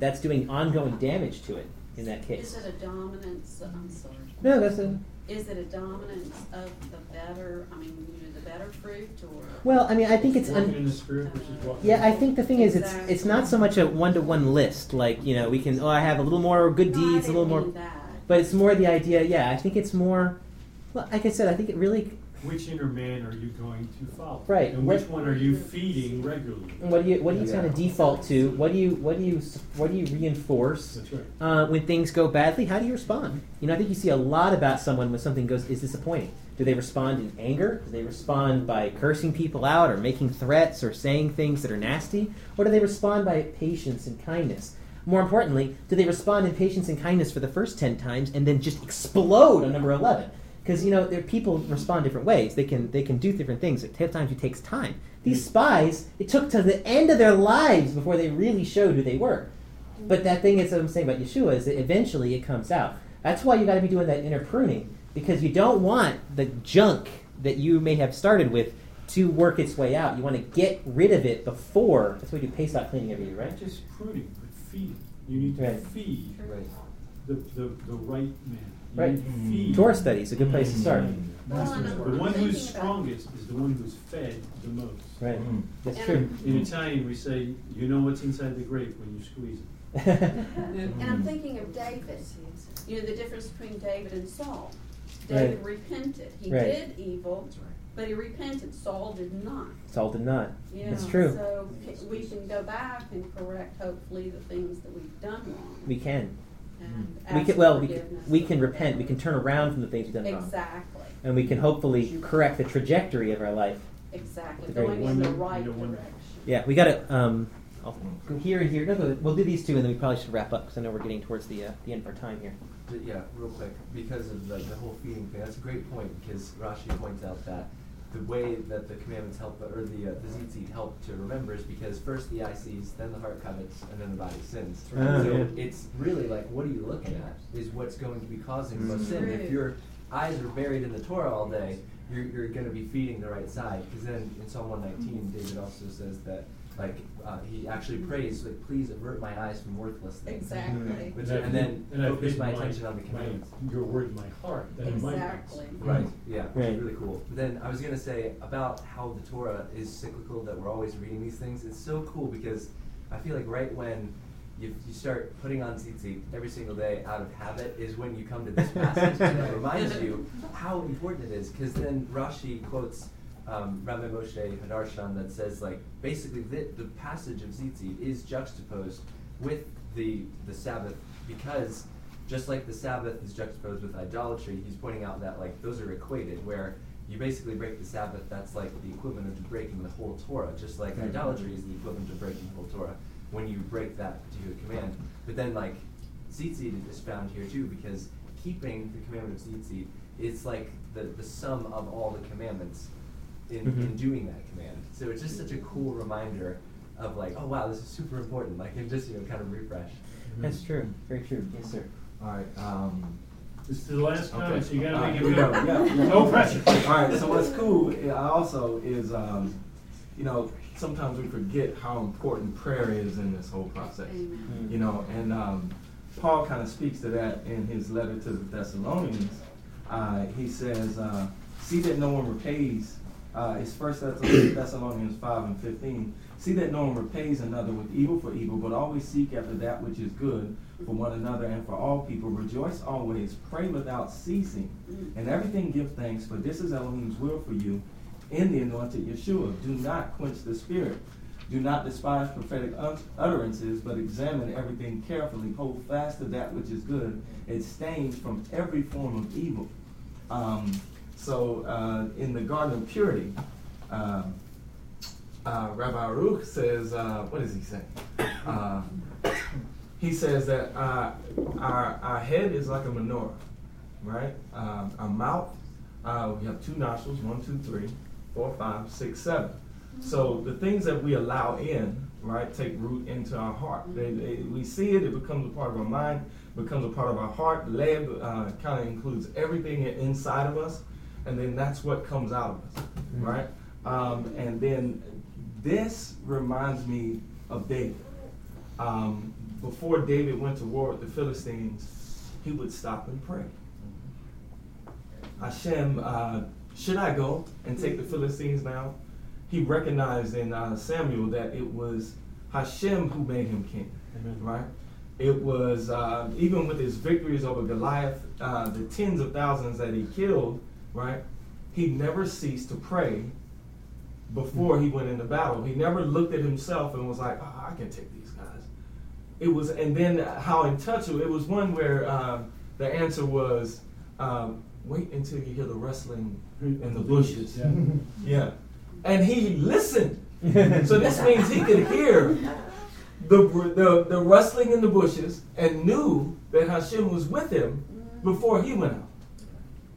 that's doing ongoing damage to it in that case. Is it a dominance? I'm sorry. No, that's a... Is it a dominance of the better, the better fruit? Or well, I think it's... I think the thing is, it's not so much a one-to-one list. Like, we can, I have a little more good deeds, a little more... That. But it's more the idea, I think it's more... Well, like I said, I think it really... Which inner man are you going to follow? Right. And which one are you feeding regularly? And what do you kind of default to? What do you reinforce? That's right. When things go badly, how do you respond? I think you see a lot about someone when something is disappointing. Do they respond in anger? Do they respond by cursing people out or making threats or saying things that are nasty? Or do they respond by patience and kindness? More importantly, do they respond in patience and kindness for the first 10 times and then just explode on number 11? Because, people respond different ways. They can do different things. At times, it takes time. These spies, it took to the end of their lives before they really showed who they were. But that thing is what I'm saying about Yeshua is that eventually it comes out. That's why you got to be doing that inner pruning, because you don't want the junk that you may have started with to work its way out. You want to get rid of it before. That's why you do paste-out cleaning every year, right? Not just pruning, but feeding. You need to feed the right man. Right. Torah study is a good place to start. The one who's strongest is the one who's fed the most. Right. That's true. In Italian, we say, you know what's inside the grape when you squeeze it. And I'm thinking of David. The difference between David and Saul. David repented. He did evil, but he repented. Saul did not. That's true. So we can go back and correct, hopefully, the things that we've done wrong. We can. We can repent. We can turn around from the things we've done wrong. Exactly. And we can hopefully correct the trajectory of our life. Exactly. Going in the right direction. Yeah, we got to go here and here. No, we'll do these two, and then we probably should wrap up because I know we're getting towards the end of our time here. Yeah, real quick, because of the whole feeding thing. That's a great point because Rashi points out that the way that the commandments help, or the tzitzit help to remember, is because first the eye sees, then the heart covets, and then the body sins. Right? It's really like, what are you looking at is what's going to be causing sin. If your eyes are buried in the Torah all day, you're going to be feeding the right side. Because then in Psalm 119, David also says that, like, he actually prays, like, please avert my eyes from worthless things. Exactly. Which, and then focus my attention on the commandments. Your word, my heart. Exactly. Right. Yeah. Right. Really cool. But then I was going to say about how the Torah is cyclical, that we're always reading these things. It's so cool because I feel like right when you start putting on tzitzit every single day out of habit is when you come to this passage that reminds you how important it is. Because then Rashi quotes Rabbi Moshe Hadarshan that says, like, basically the passage of tzitzit is juxtaposed with the Sabbath, because just like the Sabbath is juxtaposed with idolatry, he's pointing out that, like, those are equated, where you basically break the Sabbath, that's like the equivalent of breaking the whole Torah, just like idolatry is the equivalent of breaking the whole Torah when you break that particular command. But then, like, tzitzit is found here too, because keeping the commandment of tzitzit, it's like the sum of all the commandments in doing that command. So it's just such a cool reminder of, like, oh wow, this is super important. Like, it just, you know, kind of refresh. That's true. Very true. Yes, sir. All right. This is the last time, so you gotta make it go. No pressure. All right. So what's cool also is, you know, sometimes we forget how important prayer is in this whole process. Amen. You know, and Paul kind of speaks to that in his letter to the Thessalonians. He says, see that no one repays. It's 1 Thessalonians 5:15. See that no one repays another with evil for evil, but always seek after that which is good for one another and for all people. Rejoice always, pray without ceasing, and everything give thanks, for this is Elohim's will for you in the anointed Yeshua. Do not quench the spirit. Do not despise prophetic utterances, but examine everything carefully. Hold fast to that which is good. Abstain from every form of evil. So in the Garden of Purity, Rabbi Aruch says, what does he say? He says that our head is like a menorah, right? Our mouth, we have two nostrils, 1, 2, 3, 4, 5, 6, 7. So the things that we allow in, right, take root into our heart. We see it, it becomes a part of our mind, becomes a part of our heart. Leb kind of includes everything inside of us. And then that's what comes out of us, right? And then this reminds me of David. Before David went to war with the Philistines, he would stop and pray. Hashem, should I go and take the Philistines now? He recognized in Samuel that it was Hashem who made him king, right? It was, even with his victories over Goliath, the tens of thousands that he killed, right? He never ceased to pray before he went into battle. He never looked at himself and was like, oh, I can take these guys. It was, and then how in touch it was one where the answer was, wait until you hear the rustling in the bushes. Yeah. And he listened. So this means he could hear the rustling in the bushes and knew that Hashem was with him before he went out.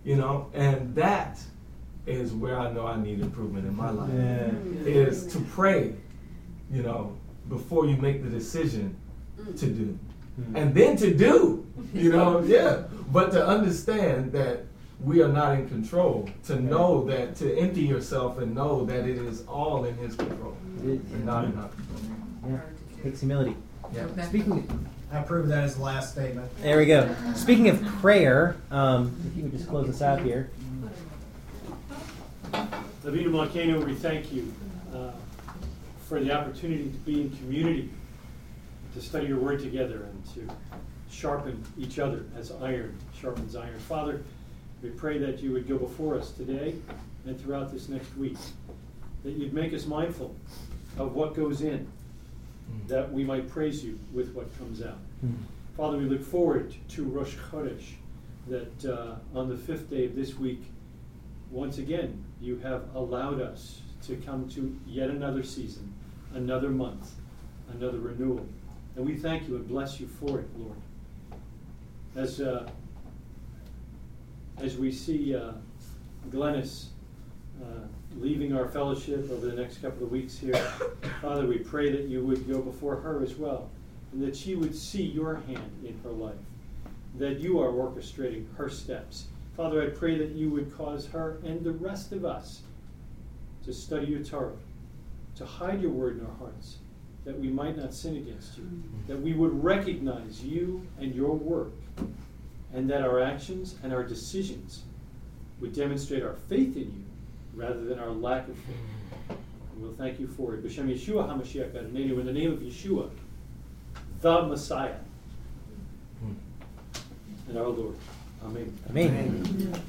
You know, and that is where I know I need improvement in my life, is to pray, you know, before you make the decision to do. And then to do, you know, but to understand that we are not in control, to know that, to empty yourself and know that it is all in His control and not in our control. Yeah, it takes humility. Yeah. I approve that as the last statement. There we go. Speaking of prayer, if you would just close us out here. Levita Malcano, we thank you for the opportunity to be in community, to study your word together, and to sharpen each other as iron sharpens iron. Father, we pray that you would go before us today and throughout this next week, that you'd make us mindful of what goes in, that we might praise you with what comes out. Father, we look forward to Rosh Chodesh, that on the 5th day of this week, once again, you have allowed us to come to yet another season, another month, another renewal. And we thank you and bless you for it, Lord. As we see Glennis leaving our fellowship over the next couple of weeks here. Father, we pray that you would go before her as well, and that she would see your hand in her life, that you are orchestrating her steps. Father, I pray that you would cause her and the rest of us to study your Torah, to hide your word in our hearts, that we might not sin against you, that we would recognize you and your work, and that our actions and our decisions would demonstrate our faith in you rather than our lack of faith. And we'll thank you for it. B'Shem Yeshua HaMashiach Adonenu, in the name of Yeshua, the Messiah, and our Lord. Amen. Amen. Amen.